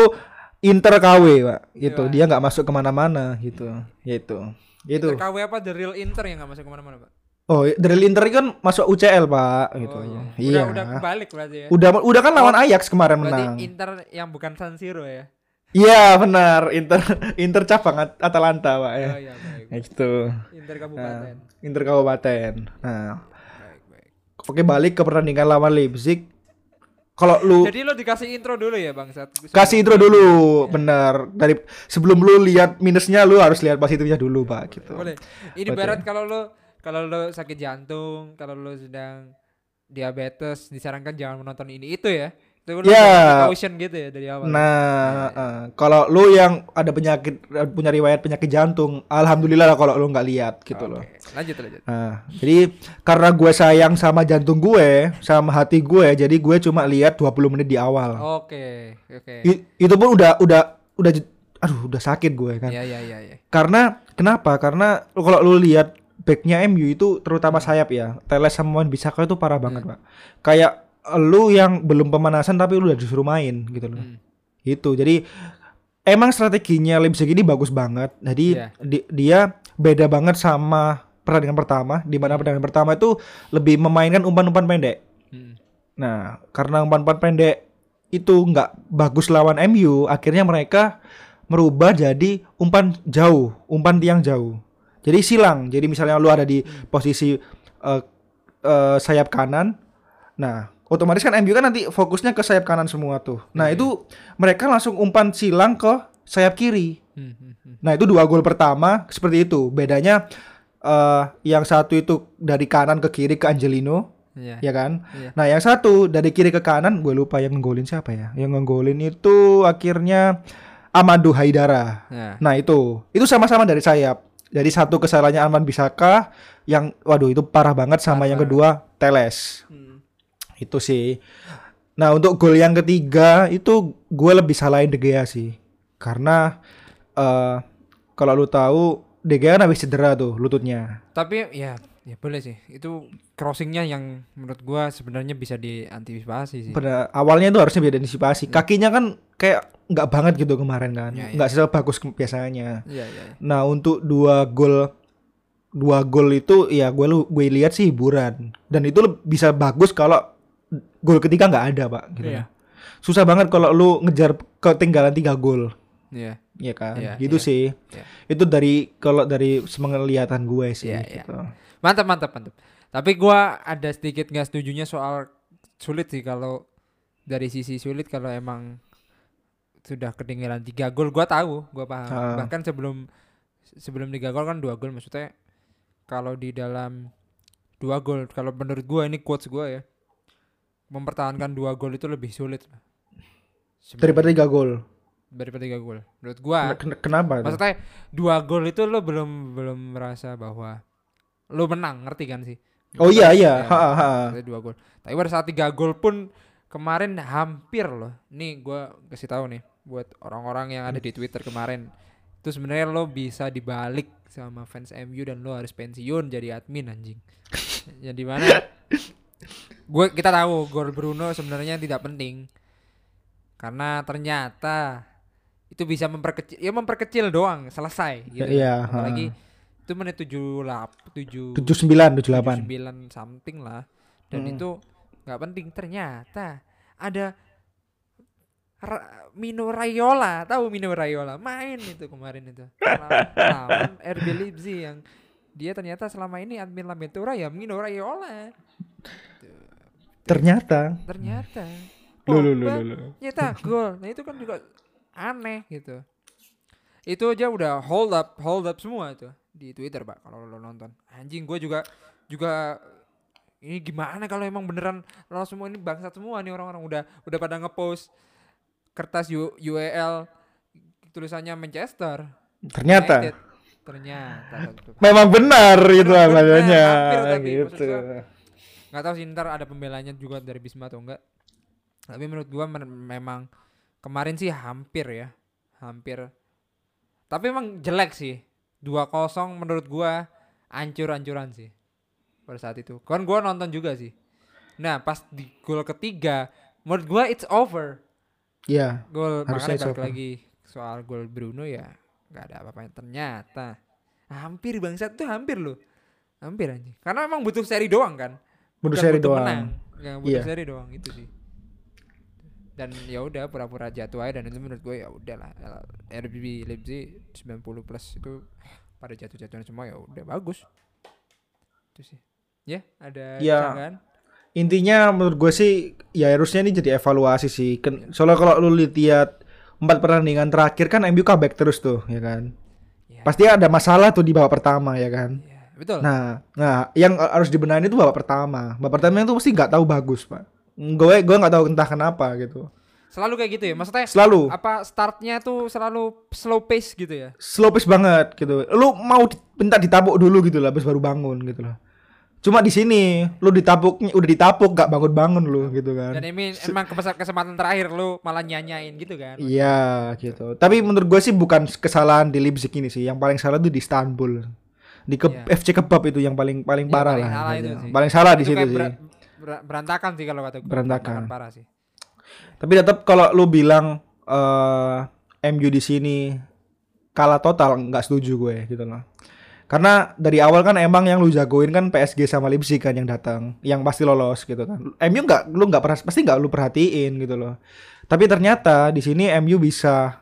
Inter KW Pak, gitu. Dia nggak masuk kemana-mana gitu, gitu. Inter KW apa the real Inter yang nggak masuk kemana-mana Pak? Oh, dari Inter kan masuk UCL Pak, gitu. Oh, iya. Udah balik berarti ya. Udah kan lawan Ajax kemarin menang. Berarti Inter yang bukan San Siro ya? Iya benar, Inter cabang Atalanta Pak ya. Oh, iya, baik. Ya, gitu. Inter kabupaten. Nah. Baik. Oke, balik ke pertandingan lawan Leipzig. Kalau lu jadi lu dikasih intro dulu ya Bang Sat. Kasih intro dulu, benar. Dari sebelum lu lihat minusnya, lu harus lihat positifnya dulu Pak, gitu. Boleh. Ini barat kalau lu sakit jantung, kalau lo sedang diabetes, disarankan jangan menonton ini itu ya. Itu caution gitu ya dari awal. Kalau lo yang ada penyakit, punya riwayat penyakit jantung, alhamdulillah lah kalau lo nggak lihat gitu. Lanjut. Jadi karena gue sayang sama jantung gue, sama hati gue, jadi gue cuma lihat 20 menit di awal. Oke. Itu pun udah sakit gue kan. Iya. Karena kenapa? Karena kalau lo lihat backnya MU itu terutama sayap ya, Teles sama Wan-Bissaka itu parah banget Pak. Kayak lu yang belum pemanasan tapi lu udah disuruh main gitu loh. Gitu. Jadi emang strateginya Leipzig ini bagus banget. Jadi dia beda banget sama pertandingan pertama, di mana pertandingan pertama itu lebih memainkan umpan-umpan pendek. Nah, karena umpan-umpan pendek itu nggak bagus lawan MU, akhirnya mereka merubah jadi umpan jauh, umpan tiang jauh. Jadi silang. Jadi misalnya lu ada di posisi sayap kanan. Nah, otomatis kan MU kan nanti fokusnya ke sayap kanan semua tuh. Nah, itu mereka langsung umpan silang ke sayap kiri. Nah, itu 2 gol pertama seperti itu. Bedanya yang satu itu dari kanan ke kiri ke Angelino, ya kan? Nah, yang satu dari kiri ke kanan, gue lupa yang nggolin siapa ya. Yang nggolin itu akhirnya Amadou Haidara. Nah, itu sama-sama dari sayap. Jadi satu kesalahannya Wan-Bissaka yang waduh itu parah banget sama yang kedua Teles. Itu sih. Nah, untuk gol yang ketiga itu gue lebih salahin De Gea sih. Karena kalau lu tahu De Gea kan habis cedera tuh lututnya. Tapi ya boleh sih. Itu crossingnya yang menurut gue sebenarnya bisa diantisipasi sih. Pada awalnya itu harusnya bisa diantisipasi. Kakinya kan kayak nggak banget gitu kemarin kan, nggak sebagus biasanya. Nah, untuk dua gol itu ya gue lihat sih hiburan, dan itu bisa bagus kalau gol ketiga nggak ada Pak. Gitu. Susah banget kalau lu ngejar ketinggalan 3 gol. Iya kan, gitu sih. Itu dari penglihatan gue sih. Gitu. Mantap. Tapi gue ada sedikit nggak setujunya soal sulit sih, kalau dari sisi sulit kalau emang sudah ketinggalan 3 gol, gue paham. Bahkan sebelum 3 gol kan 2 gol, maksudnya kalau di dalam 2 gol, kalau menurut gue, ini quotes gue ya, mempertahankan 2 gol itu lebih sulit daripada 3 gol. Menurut gue. Kenapa? Maksudnya 2 gol itu lo belum merasa bahwa lo menang, ngerti kan sih? Oh iya. Maksudnya 2 gol. Tapi pada saat 3 gol pun kemarin hampir loh. Nih gue kasih tahu nih buat orang-orang yang ada di Twitter kemarin. Itu sebenarnya lo bisa dibalik sama fans MU dan lo harus pensiun jadi admin anjing. Yang di mana kita tahu gol Bruno sebenarnya tidak penting. Karena ternyata itu bisa memperkecil doang, selesai gitu. Apalagi itu menit 79 something lah. Dan itu nggak penting, ternyata ada Mino Raiola main itu kemarin itu lawan RB Leipzig, yang dia ternyata selama ini admin Lambetura ya Mino Raiola. Ternyata nyata gol. Nah, itu kan juga aneh gitu. Itu aja udah hold up semua itu di Twitter Pak, kalau lo nonton. Anjing, gue juga ini gimana kalau emang beneran orang semua ini bangsat semua nih, orang-orang udah pada ngepost kertas UEL tulisannya Manchester. Ternyata. Memang benar itu namanya. Gitu. Enggak tahu sih ntar ada pembelanya juga dari Bisma atau enggak. Tapi menurut gua memang kemarin sih hampir. Tapi emang jelek sih. 2-0 menurut gua ancur-ancuran sih. pada saat itu. Kan gue nonton juga sih. Nah pas di gol ketiga, menurut gue it's over. Iya. Yeah, gol makanya balik lagi soal gol Bruno ya nggak ada apa-apanya. Ternyata hampir bangsat tuh, hampir loh, hampir anjing. Karena emang butuh seri doang kan. Bukan seri butuh doang. Menang. Yang butuh yeah. seri doang itu sih. Dan ya udah pura-pura jatuh aja, dan itu menurut gue ya udahlah, RB Leipzig 90 plus itu pada jatuh-jatuhan semua, ya udah bagus. Itu sih. Ya, ada kesan. Intinya menurut gue sih ya harusnya ini jadi evaluasi sih. Soalnya kalau lu lihat 4 pertandingan terakhir kan MU comeback terus tuh, ya kan. Ya. Pasti ada masalah tuh di babak pertama, ya kan. Ya, betul. Nah, yang harus dibenahi itu babak pertama. Babak pertama itu pasti enggak tahu bagus, Pak. Gue enggak tahu entah kenapa gitu. Selalu kayak gitu ya? Maksudnya selalu. Apa startnya tuh selalu slow pace gitu ya? Slow pace banget gitu. Lu mau bentar ditapuk dulu gitu lah, habis baru bangun gitu lah. Cuma di sini lu ditapuknya udah ditapuk gak bangun-bangun lu gitu kan. Dan ini emang kesempatan terakhir lu malah nyanyain gitu kan. Iya gitu. Tapi menurut gue sih bukan kesalahan di Leipzig ini sih. Yang paling salah tuh di Istanbul. Di FC Kebab itu yang paling parah lah. Paling salah di situ sih. Berantakan sih kalau kata gue. Berantakan parah sih. Tapi tetap kalau lu bilang MU di sini kalah total, enggak setuju gue gitu loh. Karena dari awal kan emang yang lu jagoin kan PSG sama Leipzig kan yang datang, yang pasti lolos gitu kan. MU nggak, lu nggak pasti nggak lu perhatiin gitu loh. Tapi ternyata di sini MU bisa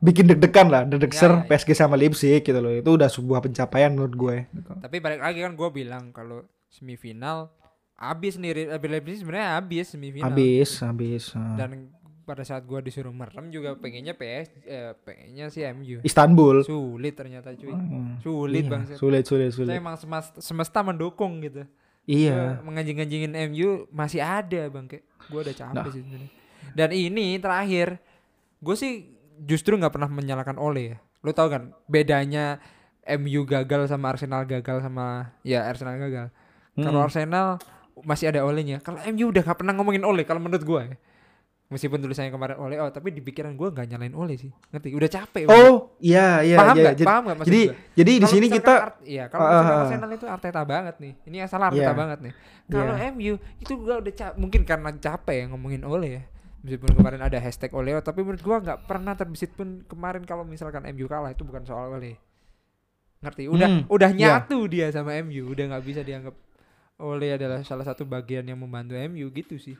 bikin deg-degan lah, deg-deg PSG sama Leipzig gitu loh. Itu udah sebuah pencapaian menurut gue. Gitu. Tapi balik lagi kan gue bilang kalau semifinal abis nih, Leipzig sebenarnya abis semifinal. Abis. Dan pada saat gue disuruh merem juga pengennya pengennya si MU. Istanbul. Sulit ternyata cuy. Sulit bang. Sulit. Itu emang semesta mendukung gitu. Iya. Menganjing-anjingin MU masih ada bang. Gue udah capek sih sebenarnya. Dan ini terakhir, gue sih justru nggak pernah menyalahkan Ole ya. Lo tau kan bedanya MU gagal sama Arsenal gagal sama ya Arsenal gagal. Kalau Arsenal masih ada Olenya. Kalau MU udah nggak pernah ngomongin Ole kalau menurut gue. Ya. Meskipun tulisannya kemarin Ole, tapi di pikiran gue nggak nyalain Ole sih, ngerti? Udah capek. Oh, iya. Paham nggak? Jadi di sini kita, kalau Arsenal itu Arteta banget nih. Ini salah Arteta banget nih. Kalau MU itu gue udah mungkin karena capek ya ngomongin Ole ya. Meskipun kemarin ada hashtag Ole, tapi menurut gue nggak pernah terbesit pun kemarin kalau misalkan MU kalah itu bukan soal Ole. Ngerti? Udah nyatu dia sama MU, udah nggak bisa dianggap Ole adalah salah satu bagian yang membantu MU gitu sih.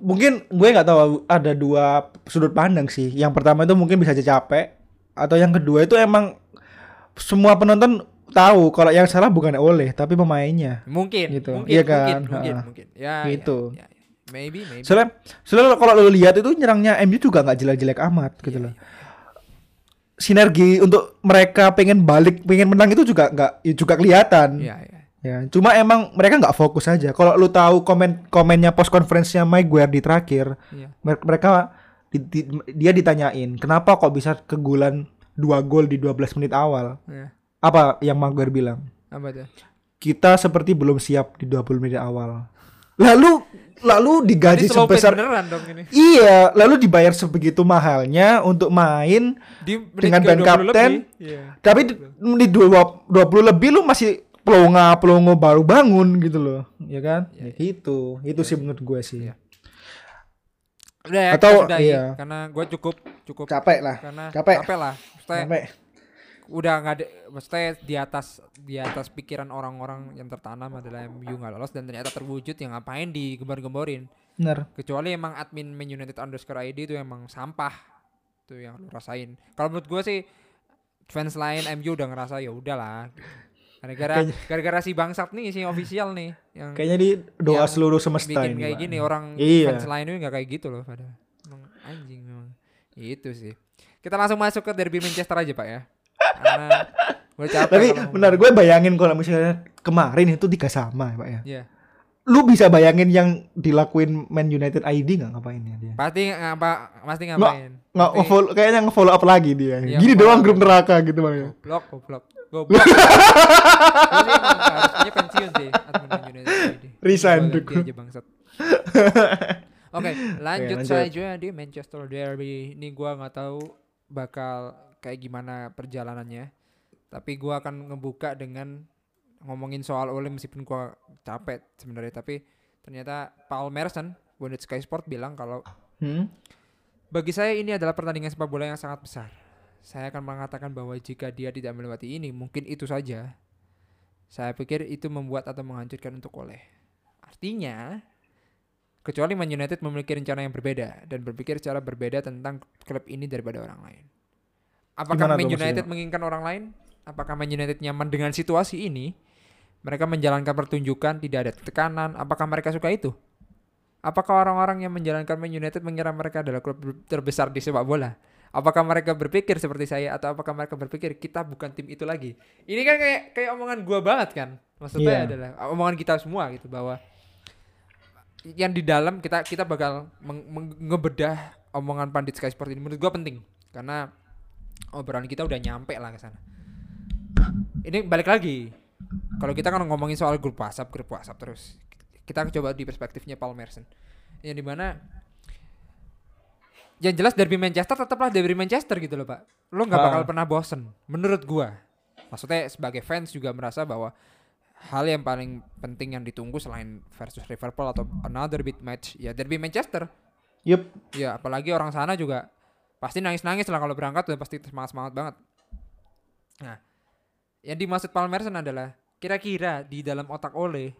Mungkin gue nggak tahu, ada dua sudut pandang sih. Yang pertama itu mungkin bisa aja capek, atau yang kedua itu emang semua penonton tahu kalau yang salah bukan Ole tapi pemainnya. Mungkin gitu. Mungkin. Ya, gitu. Ya. Maybe. Soalnya kalau lo lihat itu nyerangnya MU juga nggak jelek-jelek amat gitu loh. Sinergi untuk mereka pengen menang itu juga kelihatan. Iya. Ya, cuma emang mereka nggak fokus aja. Kalau lu tahu komennya post conference-nya Mike Guardiola di terakhir, mereka dia ditanyain kenapa kok bisa kegulan 2 gol di 12 menit awal. Yeah. Apa yang Mike Guardiola bilang? Apa itu? Kita seperti belum siap di 20 menit awal. Lalu digaji sebesar dong ini. Iya, lalu dibayar sebegitu mahalnya untuk main dengan band kapten. Yeah. Tapi di 20 lebih lu masih pelongo baru bangun gitu loh, ya kan? Ya, gitu. Ya. Itu sih menurut gue sih. Ya. Udah ya, karena gue cukup capek lah. Karena capek lah. Capek. Udah nggak ada, maksudnya di atas pikiran orang-orang yang tertanam adalah MU nggak lolos dan ternyata terwujud, yang ngapain digembar-gemborin. Bener. Kecuali emang admin manunited_id itu emang sampah, itu yang lu rasain. Kalau menurut gue sih fans lain MU udah ngerasa ya udahlah. Gara-gara si bangsat nih, si official nih yang kayaknya di doa seluruh semesta bikin ini kayak gini, orang fans lain itu gak kayak gitu loh pada. Anjing memang. Itu sih. Kita langsung masuk ke derby Manchester aja Pak ya. Karena gue capek. Tapi benar gue bayangin kalau misalnya kemarin itu 3-0 ya Pak ya. Iya. Lu bisa bayangin yang dilakuin Man United ID gak ngapain ya dia? Pasti ngapain. Kayaknya nge-follow up lagi dia. Ya, gini doang grup neraka gitu Pak ya. Goblok. Harusnya pensiun sih admin United. Resign dulu aja bangsat. Oke, lanjut saja di Manchester derby. Ini gua enggak tahu bakal kayak gimana perjalanannya. Tapi gua akan ngebuka dengan ngomongin soal Ole meskipun gue capek sebenarnya, tapi ternyata Paul Merson, One Sky Sport bilang kalau bagi saya ini adalah pertandingan sepak bola yang sangat besar. Saya akan mengatakan bahwa jika dia tidak melewati ini, mungkin itu saja. Saya pikir itu membuat atau menghancurkan untuk Ole. Artinya, kecuali Man United memiliki rencana yang berbeda dan berpikir secara berbeda tentang klub ini daripada orang lain. Apakah Man United menginginkan orang lain? Apakah Man United nyaman dengan situasi ini? Mereka menjalankan pertunjukan, tidak ada tekanan. Apakah mereka suka itu? Apakah orang-orang yang menjalankan Man United mengira mereka adalah klub terbesar di sepak bola? Apakah mereka berpikir seperti saya? Atau apakah mereka berpikir kita bukan tim itu lagi? Ini kan kayak omongan gua banget kan? Maksudnya adalah omongan kita semua gitu, bahwa yang di dalam kita bakal ngebedah omongan pandit Sky Sport ini. Menurut gua penting karena obrolan kita udah nyampe lah ke sana. Ini balik lagi, kalau kita kan ngomongin soal grup WhatsApp terus, kita coba di perspektifnya Paul Merson, yang dimana yang jelas derby Manchester tetaplah derby Manchester gitu loh Pak. Lo nggak bakal pernah bosen menurut gua. Maksudnya sebagai fans juga merasa bahwa hal yang paling penting yang ditunggu selain versus Liverpool atau another big match ya derby Manchester. Yup. Ya apalagi orang sana juga pasti nangis-nangis lah kalau berangkat, udah pasti semangat-semangat banget. Nah, yang dimaksud Paul Merson adalah kira-kira di dalam otak Ole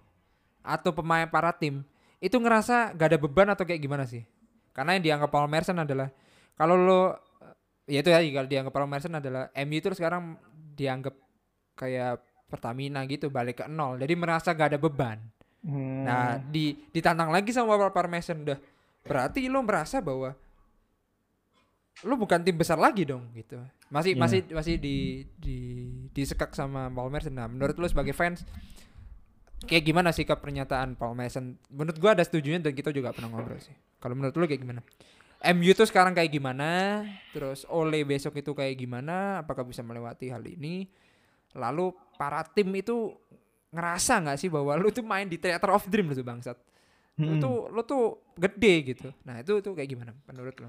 atau pemain para tim itu ngerasa gak ada beban atau kayak gimana sih? Karena yang dianggap Paul Merson adalah kalau lo ya itu ya, kalau dianggap Paul Merson adalah MU itu sekarang dianggap kayak Pertamina gitu, balik ke nol. Jadi merasa gak ada beban. Nah ditantang lagi sama Paul Merson, udah berarti lo merasa bahwa lo bukan tim besar lagi dong gitu. Masih disekak sama Paul Merson. Nah menurut lo sebagai fans kayak gimana sikap pernyataan Paul Merson? Menurut gue ada setujunya dan kita juga pernah ngobrol sih. Kalau menurut lu kayak gimana? MU tuh sekarang kayak gimana? Terus Ole besok itu kayak gimana? Apakah bisa melewati hal ini? Lalu para tim itu ngerasa gak sih bahwa lu tuh main di theater of dream lu tuh bangsat? Lu tuh gede gitu. Nah itu tuh kayak gimana menurut lu?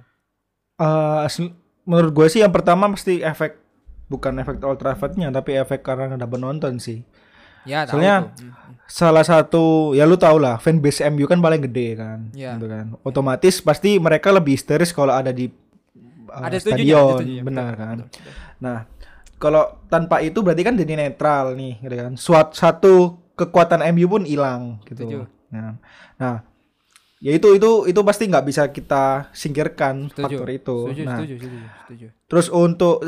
Menurut gue sih yang pertama mesti efek, bukan efek Old Trafford-nya tapi efek karena ada penonton sih. Ya, soalnya salah satu ya lu tau lah fanbase MU kan paling gede kan, gitu kan. Otomatis pasti mereka lebih histeris kalau ada di stadion, benar kan. Betul. Nah kalau tanpa itu berarti kan jadi netral nih, gitu kan. Satu kekuatan MU pun hilang gitu. Nah ya itu pasti nggak bisa kita singkirkan faktor itu. Setuju. Terus untuk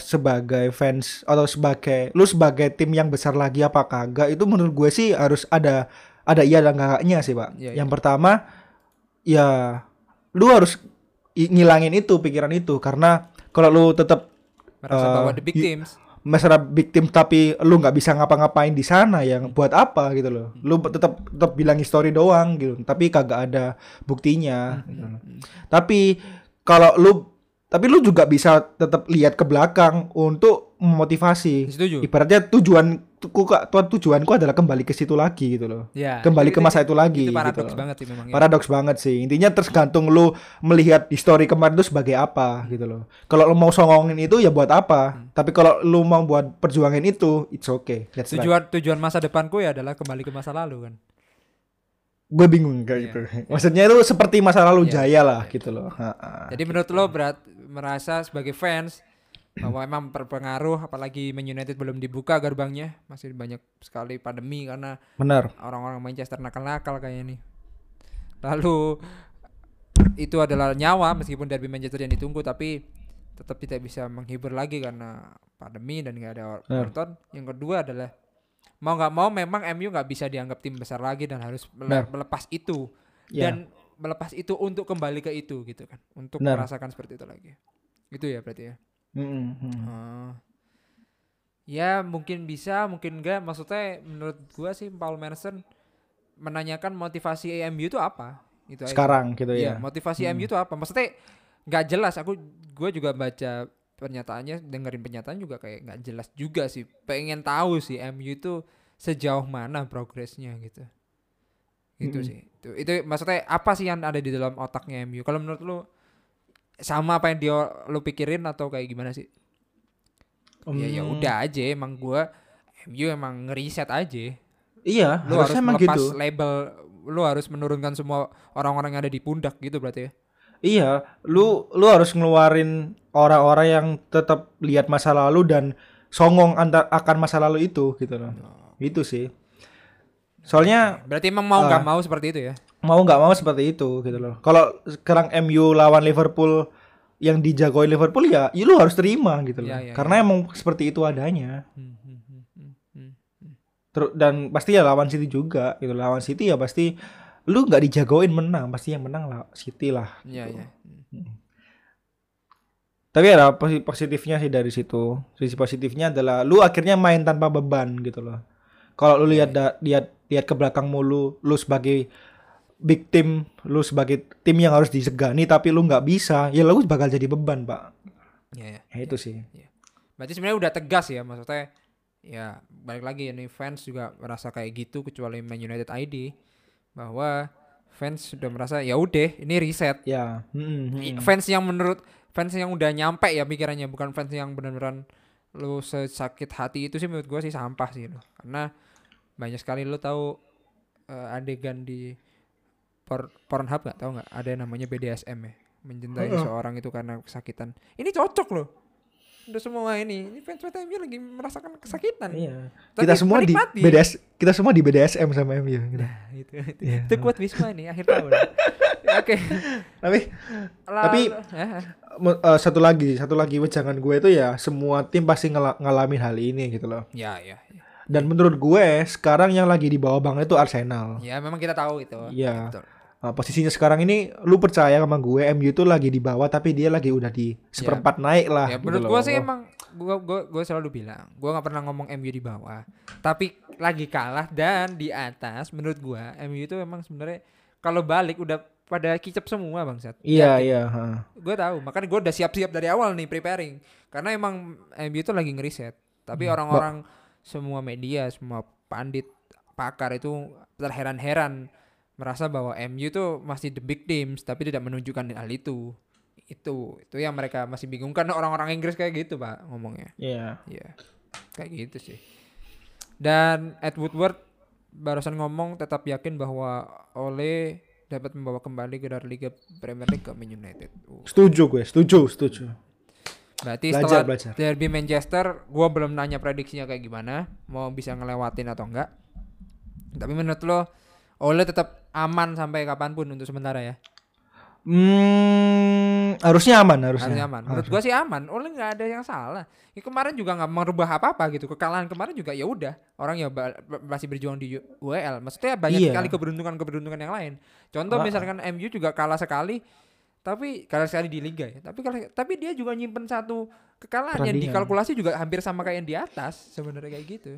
sebagai fans atau sebagai tim yang besar lagi apa kagak, itu menurut gue sih harus ada iya dan kagaknya sih Pak. Yang pertama ya lu harus ngilangin itu, pikiran itu, karena kalau lu tetap merasa bahwa the big teams, masalah big team tapi lu nggak bisa ngapa-ngapain di sana, yang buat apa gitu loh. Lu tetap bilang histori doang gitu tapi kagak ada buktinya gitu. Tapi lu juga bisa tetap lihat ke belakang untuk memotivasi. Setuju. Ibaratnya tujuanku adalah kembali ke situ lagi gitu loh. Kembali ke masa itu lagi. Itu paradoks gitu banget sih memang. Paradoks banget sih. Intinya tergantung lu melihat histori kemarin itu sebagai apa gitu loh. Kalau lu mau songongin itu ya buat apa? Tapi kalau lu mau buat perjuangin itu, it's okay. Tujuan masa depanku ya adalah kembali ke masa lalu kan. Gue bingung kayak gitu. Maksudnya itu seperti masa lalu jaya lah gitu loh. Jadi menurut lo merasa sebagai fans bahwa emang berpengaruh, apalagi Man United belum dibuka gerbangnya, masih banyak sekali pandemi karena orang-orang Manchester nakal-nakal kayaknya nih. Lalu itu adalah nyawa, meskipun derby Manchester yang ditunggu tapi tetap tidak bisa menghibur lagi karena pandemi dan nggak ada penonton. Yang kedua adalah mau nggak mau memang MU nggak bisa dianggap tim besar lagi dan harus melepas itu dan melepas itu untuk kembali ke itu gitu kan, untuk merasakan seperti itu lagi gitu ya berarti ya. Ya mungkin bisa mungkin nggak, maksudnya menurut gua sih Paul Merson menanyakan motivasi MU itu apa gitu sekarang aja. Gitu ya motivasi MU itu apa, maksudnya nggak jelas. Gua juga baca pernyataannya, dengerin pernyataan juga kayak nggak jelas juga sih. Pengen tahu sih MU itu sejauh mana progresnya gitu. Itu sih. Itu maksudnya apa sih yang ada di dalam otaknya MU? Kalau menurut lu sama apa yang dia lu pikirin atau kayak gimana sih? Ya udah aja, emang gua MU emang ngeriset aja. Iya, lu harus melepas gitu. Label, lu harus menurunkan semua orang-orang yang ada di pundak gitu berarti ya. Iya, lu harus ngeluarin orang-orang yang tetap lihat masa lalu dan songong akan masa lalu itu gitu loh. Oh. Itu sih. Soalnya berarti emang mau enggak mau seperti itu ya. Mau enggak mau seperti itu gitu loh. Kalau sekarang MU lawan Liverpool yang dijagoin Liverpool ya lu harus terima gitu loh. Ya, karena emang seperti itu adanya. Dan pasti ya lawan City juga gitu. Lawan City ya pasti lu gak dijagoin menang, pasti yang menang lah City lah gitu. Iya. Tapi ada positifnya sih dari situ. Sisi positifnya adalah lu akhirnya main tanpa beban gitu loh. Kalau lu lihat ke belakang mulu, lu sebagai big team, lu sebagai tim yang harus disegani tapi lu gak bisa, ya lu bakal jadi beban pak. Itu sih. Berarti sebenarnya udah tegas ya, maksudnya ya balik lagi ini fans juga merasa kayak gitu, kecuali Man United ID, bahwa fans sudah merasa ya udah ini riset ya. Fans yang udah nyampe ya pikirannya, bukan fans yang benar-benar lu sesakit hati itu sih menurut gue sih sampah sih lo. Karena banyak sekali lu tahu adegan di Pornhub nggak tahu nggak ada yang namanya BDSM ya, mencintai seorang itu karena kesakitan. Ini cocok loh. Udah semua ini fans-fans MU lagi merasakan kesakitan. Iya. Kita semua di BDSM sama MU. Nah, itu. Yeah. Itu kuat Wisma nih akhir tahun. Oke. Tapi satu lagi wejangan gue itu ya semua tim pasti ngalamin hal ini gitu loh. Iya. Dan menurut gue sekarang yang lagi di bawah banget itu Arsenal. Ya memang kita tahu itu. Iya. Posisinya sekarang ini, lu percaya sama gue, MU itu lagi di bawah tapi dia lagi udah di seperempat naik lah. Ya, menurut gue sih emang, gue selalu bilang, gue nggak pernah ngomong MU di bawah, tapi lagi kalah dan di atas. Menurut gue, MU itu emang sebenarnya kalau balik udah pada kicap semua bangsat. Iya. Gue tahu, makanya gue udah siap-siap dari awal nih preparing, karena emang MU itu lagi ngeriset. Tapi orang-orang semua media, semua pandit, pakar itu terheran-heran. Merasa bahwa MU tuh masih the big teams tapi tidak menunjukkan hal itu. Itu yang mereka masih bingungkan, orang-orang Inggris kayak gitu pak ngomongnya. Iya. Kayak gitu sih. Dan Ed Woodward barusan ngomong tetap yakin bahwa Ole dapat membawa kembali gelar Liga Premier League ke Man United. Setuju gue. Berarti setelah derby Manchester, gue belum nanya prediksinya kayak gimana, mau bisa ngelewatin atau enggak. Tapi menurut lo Ole tetap aman sampai kapanpun untuk sementara ya? Harusnya aman. Menurut gue sih aman. Ole nggak ada yang salah. Ya, kemarin juga nggak merubah apa-apa gitu. Kekalahan kemarin juga ya udah. Orang ya masih berjuang di UEL. Maksudnya banyak sekali keberuntungan yang lain. Contoh misalkan MU juga kalah sekali di liga ya. Tapi dia juga nyimpen satu kekalahan yang dikalkulasi juga hampir sama kayak yang di atas sebenarnya kayak gitu.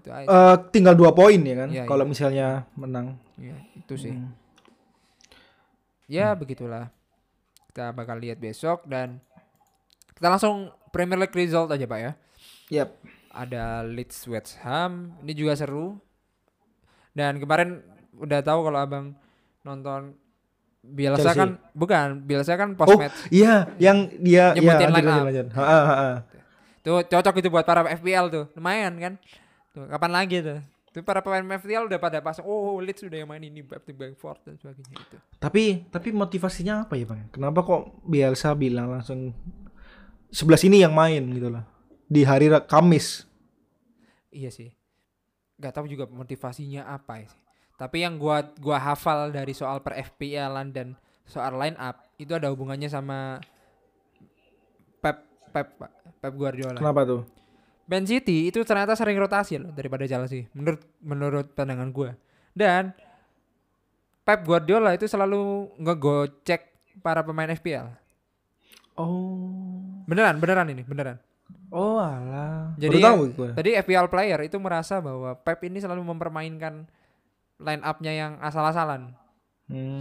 Itu aja. Tinggal 2 poin ya kan kalau misalnya menang. Ya, itu sih. Ya, begitulah. Kita bakal lihat besok dan kita langsung Premier League result aja, Pak ya. Yap. Ada Leeds West Ham, ini juga seru. Dan kemarin udah tahu kalau Abang nonton Bielsa Chelsea. Bielsa kan post match. Oh iya, yang dia nyebutin line-up. Tuh cocok itu buat para FPL tuh. Lumayan kan. Tuh kapan lagi tuh. Tuh para pemain FPL udah pada pasang. Oh, Leeds udah yang main ini Pickford dan sebagainya gitu. Tapi motivasinya apa ya, Bang? Kenapa kok Bielsa bilang langsung 11 ini yang main gitu lah. Di hari Kamis. Iya sih. Enggak tahu juga motivasinya apa sih. Tapi yang gua hafal dari soal per FPL-an dan soal line up itu ada hubungannya sama Pep Guardiola. Kenapa tuh? Man City itu ternyata sering rotasi loh daripada Chelsea menurut pandangan gua. Dan Pep Guardiola itu selalu ngegocek para pemain FPL. Oh. Beneran ini. Oh alah. Jadi tadi FPL player itu merasa bahwa Pep ini selalu mempermainkan line up-nya yang asal-asalan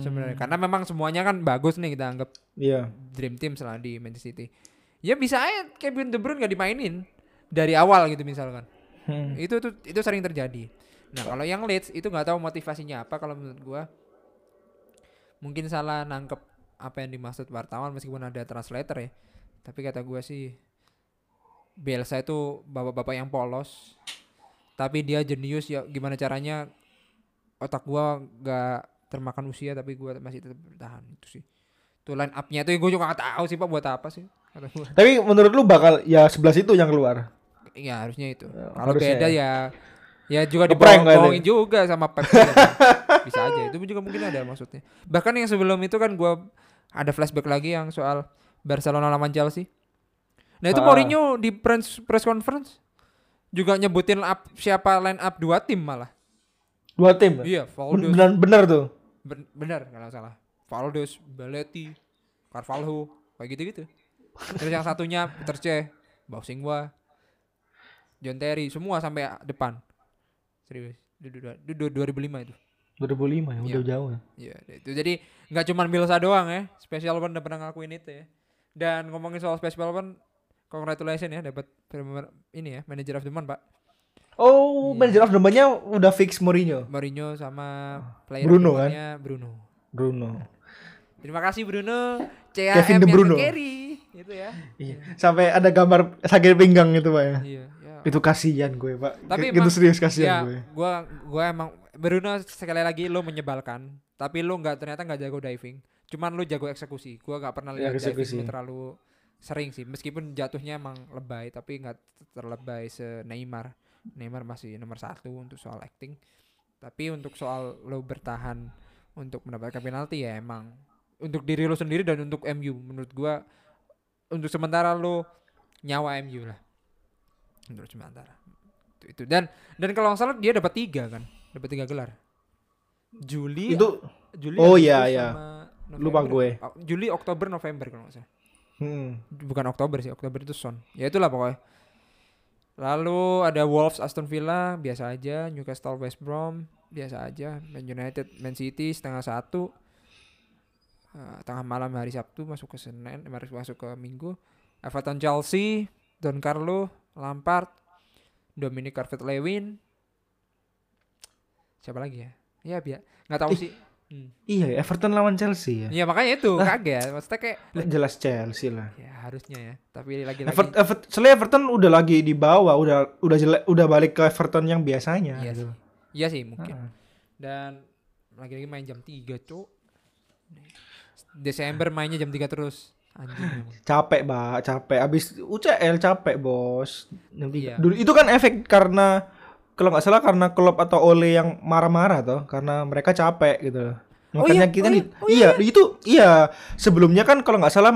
sebenarnya, karena memang semuanya kan bagus nih kita anggap dream team setelah di Manchester City. Ya bisa aja Kevin De Bruyne gak dimainin dari awal gitu misalkan. Itu sering terjadi. Nah kalau yang Leeds itu gak tahu motivasinya apa. Kalau menurut gue mungkin salah nangkep apa yang dimaksud wartawan meskipun ada translator ya. Tapi kata gue sih Bielsa itu bapak-bapak yang polos. tapi dia jenius ya, gimana caranya otak gua nggak termakan usia tapi gua masih tetap bertahan. Itu sih tuh line up-nya tuh gua juga nggak tahu sih Pak buat apa sih. Tapi menurut lu bakal ya 11 itu yang keluar? Iya harusnya itu. Kalau beda ya juga dibohongin juga sama Pep. Bisa aja itu juga mungkin ada maksudnya. Bahkan yang sebelum itu kan gua ada flashback lagi yang soal Barcelona lawan Chelsea. Nah itu Mourinho di press conference juga nyebutin up, siapa line up dua tim malah. Dua tim? Iya. Benar tuh. Benar kalau salah. Valdes, Baletti, Carvalho, kayak gitu-gitu. Terus yang satunya Peter C, Bausingwa, John Terry, semua sampai depan. Serius. 2005 itu. 2005 ya, udah jauh ya. Iya, itu jadi enggak cuma Bielsa doang ya. Special One udah pernah ngakuin itu ya. Dan ngomongin soal Special One, congratulations ya dapat ini ya, Manager of the Month, Pak. Oh, yeah. Manager of the Month-nya udah fix Mourinho. Mourinho sama player Bruno kan? Bruno. Nah. Terima kasih Bruno, CAM yang Gary gitu ya. Iya. Sampai ada gambar sakit pinggang itu, Pak ya. Iya, ya. Itu kasihan gue, Pak. Tapi itu serius kasihan ya, gue. Gue emang Bruno sekali lagi lo menyebalkan, tapi lo ternyata nggak jago diving. Cuman lu jago eksekusi. Gua enggak pernah lihat diving terlalu sering sih. Meskipun jatuhnya emang lebay tapi enggak terlebay se Neymar. Neymar masih nomor 1 untuk soal acting. Tapi untuk soal lu bertahan untuk mendapatkan penalti ya emang untuk diri lu sendiri dan untuk MU menurut gua untuk sementara lu nyawa MU lah. Untuk sementara. Itu. Dan kalau enggak salah dia dapat 3 kan. Dapat 3 gelar. Juli oh iya ya. November, lupa gue. Juli, Oktober, November kalau nggak salah. Bukan Oktober sih, Oktober itu Son. Ya itulah pokoknya. Lalu ada Wolves, Aston Villa, biasa aja. Newcastle, West Brom, biasa aja. Man United, Man City, 12:30. Tengah malam hari Sabtu masuk ke Senin, masuk ke Minggu. Everton, Chelsea, Don Carlo, Lampard, Dominic Calvert-Lewin. Siapa lagi ya? Ya biar nggak tahu sih. Iya, Everton lawan Chelsea ya. Iya makanya itu kaget, maksudnya kayak jelas Chelsea lah. Ya harusnya ya, tapi lagi-lagi. Everton udah lagi di bawah, udah balik ke Everton yang biasanya. Iya gitu. Iya sih mungkin. Dan lagi-lagi main jam 3 cuk. Desember mainnya jam 3 terus. Anjing. Capek. Abis UCL capek bos. Iya. Itu kan efek karena. Kalau nggak salah karena Klopp atau Ole yang marah-marah toh karena mereka capek gitu. Makanya kita sebelumnya kan kalau nggak salah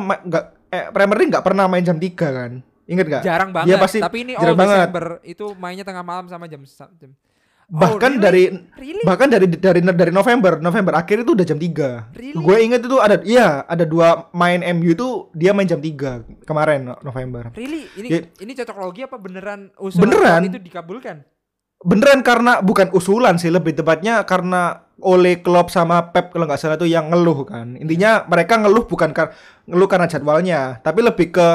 Premier League nggak pernah main jam 3 kan. Ingat nggak? Jarang banget. Ya, pasti tapi ini all December itu mainnya tengah malam sama jam. Bahkan dari November akhir itu udah jam 3. Really? Gue inget itu ada 2 main MU itu dia main jam 3 kemarin November. Really? Ini cocok logi apa beneran usulan itu dikabulkan? Beneran karena bukan usulan sih, lebih tepatnya karena Ole, Klopp sama Pep kalau nggak salah tuh yang ngeluh kan. Intinya mereka ngeluh bukan ngeluh karena jadwalnya, tapi lebih ke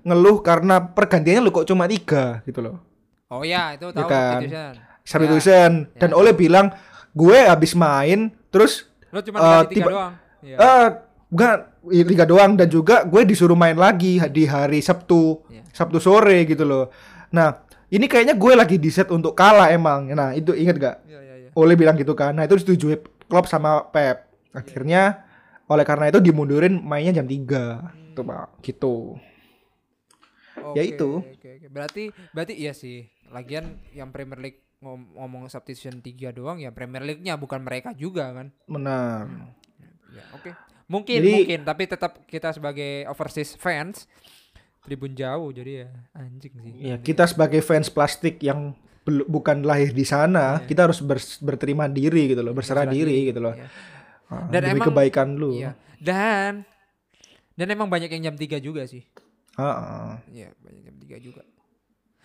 ngeluh karena pergantiannya lu kok cuma 3 gitu loh. Oh ya itu tahu kan? Substitution. Dan Ole bilang gue habis main terus lu cuma dikasih 3 doang. Liga doang dan juga gue disuruh main lagi di hari Sabtu. Yeah. Sabtu sore gitu loh. Nah, ini kayaknya gue lagi di set untuk kalah emang. Nah itu inget gak? Ya. Ole bilang gitu kan. Nah itu disetujui Klopp sama Pep. Akhirnya oleh karena itu dimundurin mainnya jam 3. Tuh Pak. Gitu. Okay, ya itu. Okay. Berarti iya sih. Lagian yang Premier League ngomong substitution 3 doang ya Premier League-nya bukan mereka juga kan. Benar. Ya, oke. Mungkin. Tapi tetap kita sebagai overseas fans. Tribun jauh jadi ya anjing sih. Ya kita sebagai fans plastik yang bukan lahir di sana, kita harus berterima diri gitu loh, berserah diri gitu loh. Ya. Dan demi kebaikan lu. Iya. Dan emang banyak yang jam 3 juga sih. Iya, banyak jam 3 juga.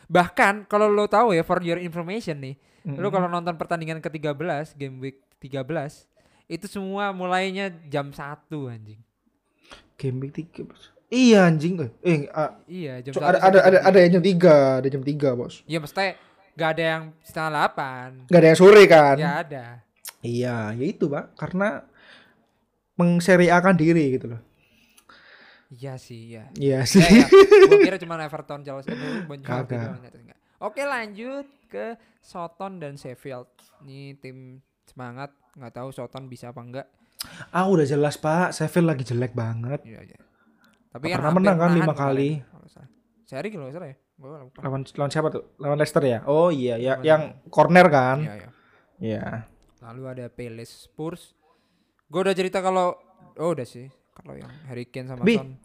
Bahkan kalau lo tahu ya for your information nih, lo kalau nonton pertandingan ke-13, game week 13, itu semua mulainya jam 1 anjing. Game week 13. Iya anjing. Iya jam 3. Ada yang jam 3, ada jam 3, Bos. Iya, maksudnya enggak ada yang 7:30. Enggak ada yang sore kan? Enggak ada. Iya, ya itu, Pak. Karena mengseriakan diri gitu loh. Iya sih, ya. Iya sih. Gua kira cuma Everton Chelsea itu banyak banget. Oke, lanjut ke Soton dan Sheffield. Ini tim semangat, nggak tahu Soton bisa apa enggak. Ah, udah jelas Pak, Sheffield lagi jelek banget. Iya, iya. Tapi kan pernah menang kan 5 kali. Seri kalau salah ya. Lawan siapa tuh? Lawan Leicester ya? Oh iya, ya, yang corner kan. Iya, iya. Iya. Lalu ada Palace Spurs. Gue udah cerita kalau udah sih kalau yang Harry Kane sama Son.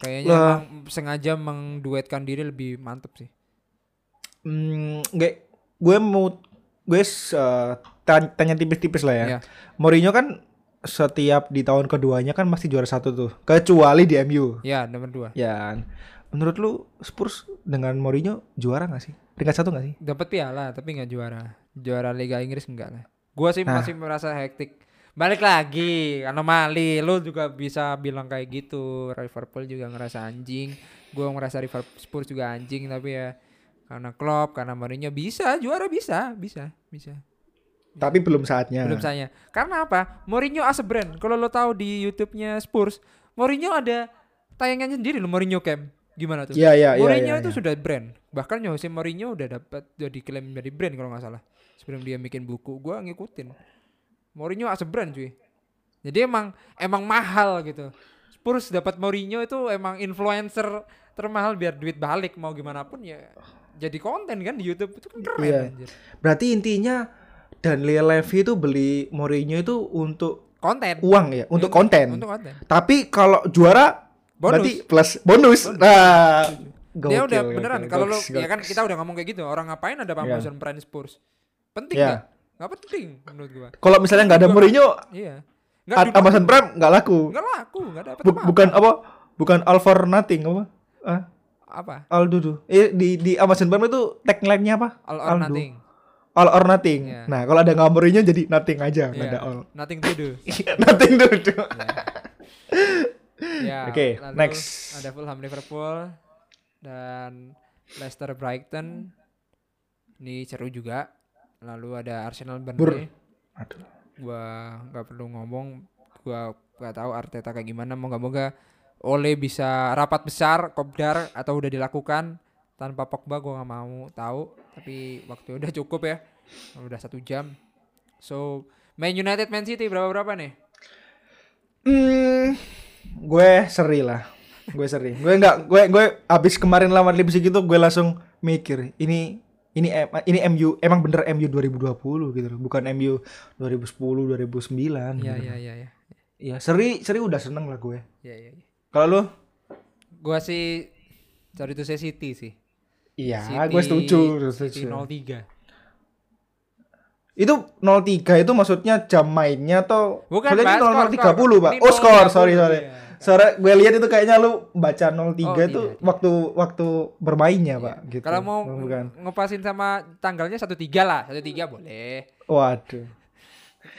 Kayaknya sengaja mengduetkan diri lebih mantep sih. Gue mau tanya tipis-tipis lah ya. Yeah. Mourinho kan setiap di tahun keduanya kan pasti juara satu tuh, kecuali di MU. Ya, yeah, nomor 2. Ya. Menurut lu Spurs dengan Mourinho juara nggak sih? Peringkat 1 nggak sih? Dapat piala tapi nggak juara. Juara Liga Inggris enggak lah. Gue sih masih merasa hektik. Balik lagi anomali, lu juga bisa bilang kayak gitu. Liverpool juga ngerasa anjing, gue ngerasa Liverpool, Spurs juga anjing, tapi ya karena Klopp, karena Mourinho bisa juara, bisa. Tapi belum saatnya. Karena apa? Mourinho as a brand. Kalau lo tahu di YouTube-nya Spurs, Mourinho ada tayangannya sendiri lo, Mourinho Camp. Gimana tuh? Yeah, Mourinho itu sudah brand. Bahkan Jose Mourinho udah diklaim dari brand kalau nggak salah. Sebelum dia bikin buku, gue ngikutin. Mourinho as a brand cuy. Jadi emang mahal gitu. Spurs dapat Mourinho itu emang influencer termahal biar duit balik, mau gimana pun ya jadi konten kan di YouTube itu kan keren anjir. Berarti intinya Daniel Levy itu beli Mourinho itu untuk konten. Uang ya, untuk konten. Untuk konten. Tapi kalau juara bonus. Berarti plus bonus. Nah, dia udah beneran kalau lo ya kan kita udah ngomong kayak gitu, orang ngapain ada promotion brand Spurs. Penting enggak? Gak penting menurut gua. Kalau misalnya nggak ada Mourinho, iya. Amazon Prime nggak laku. Nggak dapat. Bukan all for nothing apa? Hah? Apa? All do. Di Amazon Prime itu tagline-nya apa? All or nothing. All or nothing. Yeah. Nah, kalau ada nggak Mourinho jadi nothing aja, nggak ada all. Nothing to do. Nothing to do. Ya. Oke, next. Ada Fulham Liverpool dan Leicester Brighton. Ini seru juga. Lalu ada Arsenal Burnley. Aduh. Gua nggak perlu ngomong. Gua nggak tahu Arteta kayak gimana. Moga-moga Ole bisa rapat besar, kopdar atau udah dilakukan tanpa Pogba. Gua nggak mau tahu. Tapi waktu udah cukup ya. Udah 1 jam. So Man United, Man City berapa nih? Gue seri lah. Gue abis kemarin lawan Leipzig itu gue langsung mikir ini MU emang bener MU 2020 gitu loh, bukan MU 2010 2009. Iya, seri udah seneng lah gue. Iya. Kalau lu? Gue sih cari tuh City sih. Iya, gue setuju. 03. Itu 03 itu maksudnya jam mainnya atau bukan 00.30, Pak? Oh, skor, sorry. Iya. Soalnya gue lihat itu kayaknya lu baca 03 itu waktu bermainnya Pak gitu. Kalau mau ngepasin sama tanggalnya 13 lah, 13 boleh. Waduh.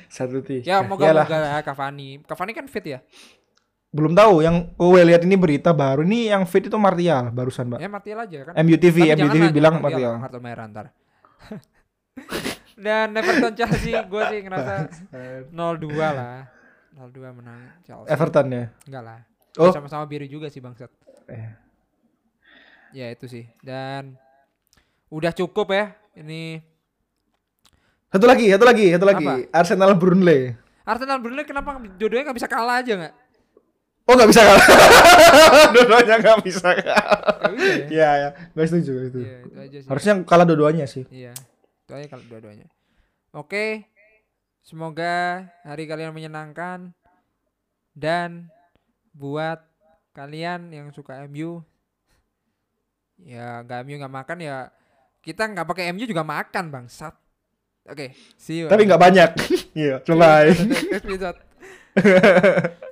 13. Ya moga-moga lah Cavani. Cavani kan fit ya? Belum tahu, yang gue lihat ini berita baru nih yang fit itu Martial barusan Pak. Ya Martial aja kan. MUTV bilang Martial. Kartu merah ntar. Dan Everton Chelsea gue sih ngerasa 0-2 lah. 0-2 menang Chelsea. Everton ya? Enggak lah. Oh. Sama-sama biru juga sih bangsat. Ya itu sih. Dan udah cukup ya. Ini satu lagi. Apa? Arsenal Burnley kenapa jodohnya enggak bisa kalah aja enggak? Oh, enggak bisa kalah. Dua-duanya enggak bisa kalah. Iya. Gue setuju itu. Iya, itu aja sih. Harusnya kalah dua-duanya sih. Iya. Itu aja kalah dua-duanya. Oke. Semoga hari kalian menyenangkan dan buat kalian yang suka MU ya MU nggak makan ya kita nggak pakai MU juga makan bangsat. Oke, see you. Tapi nggak banyak. Iya, bye.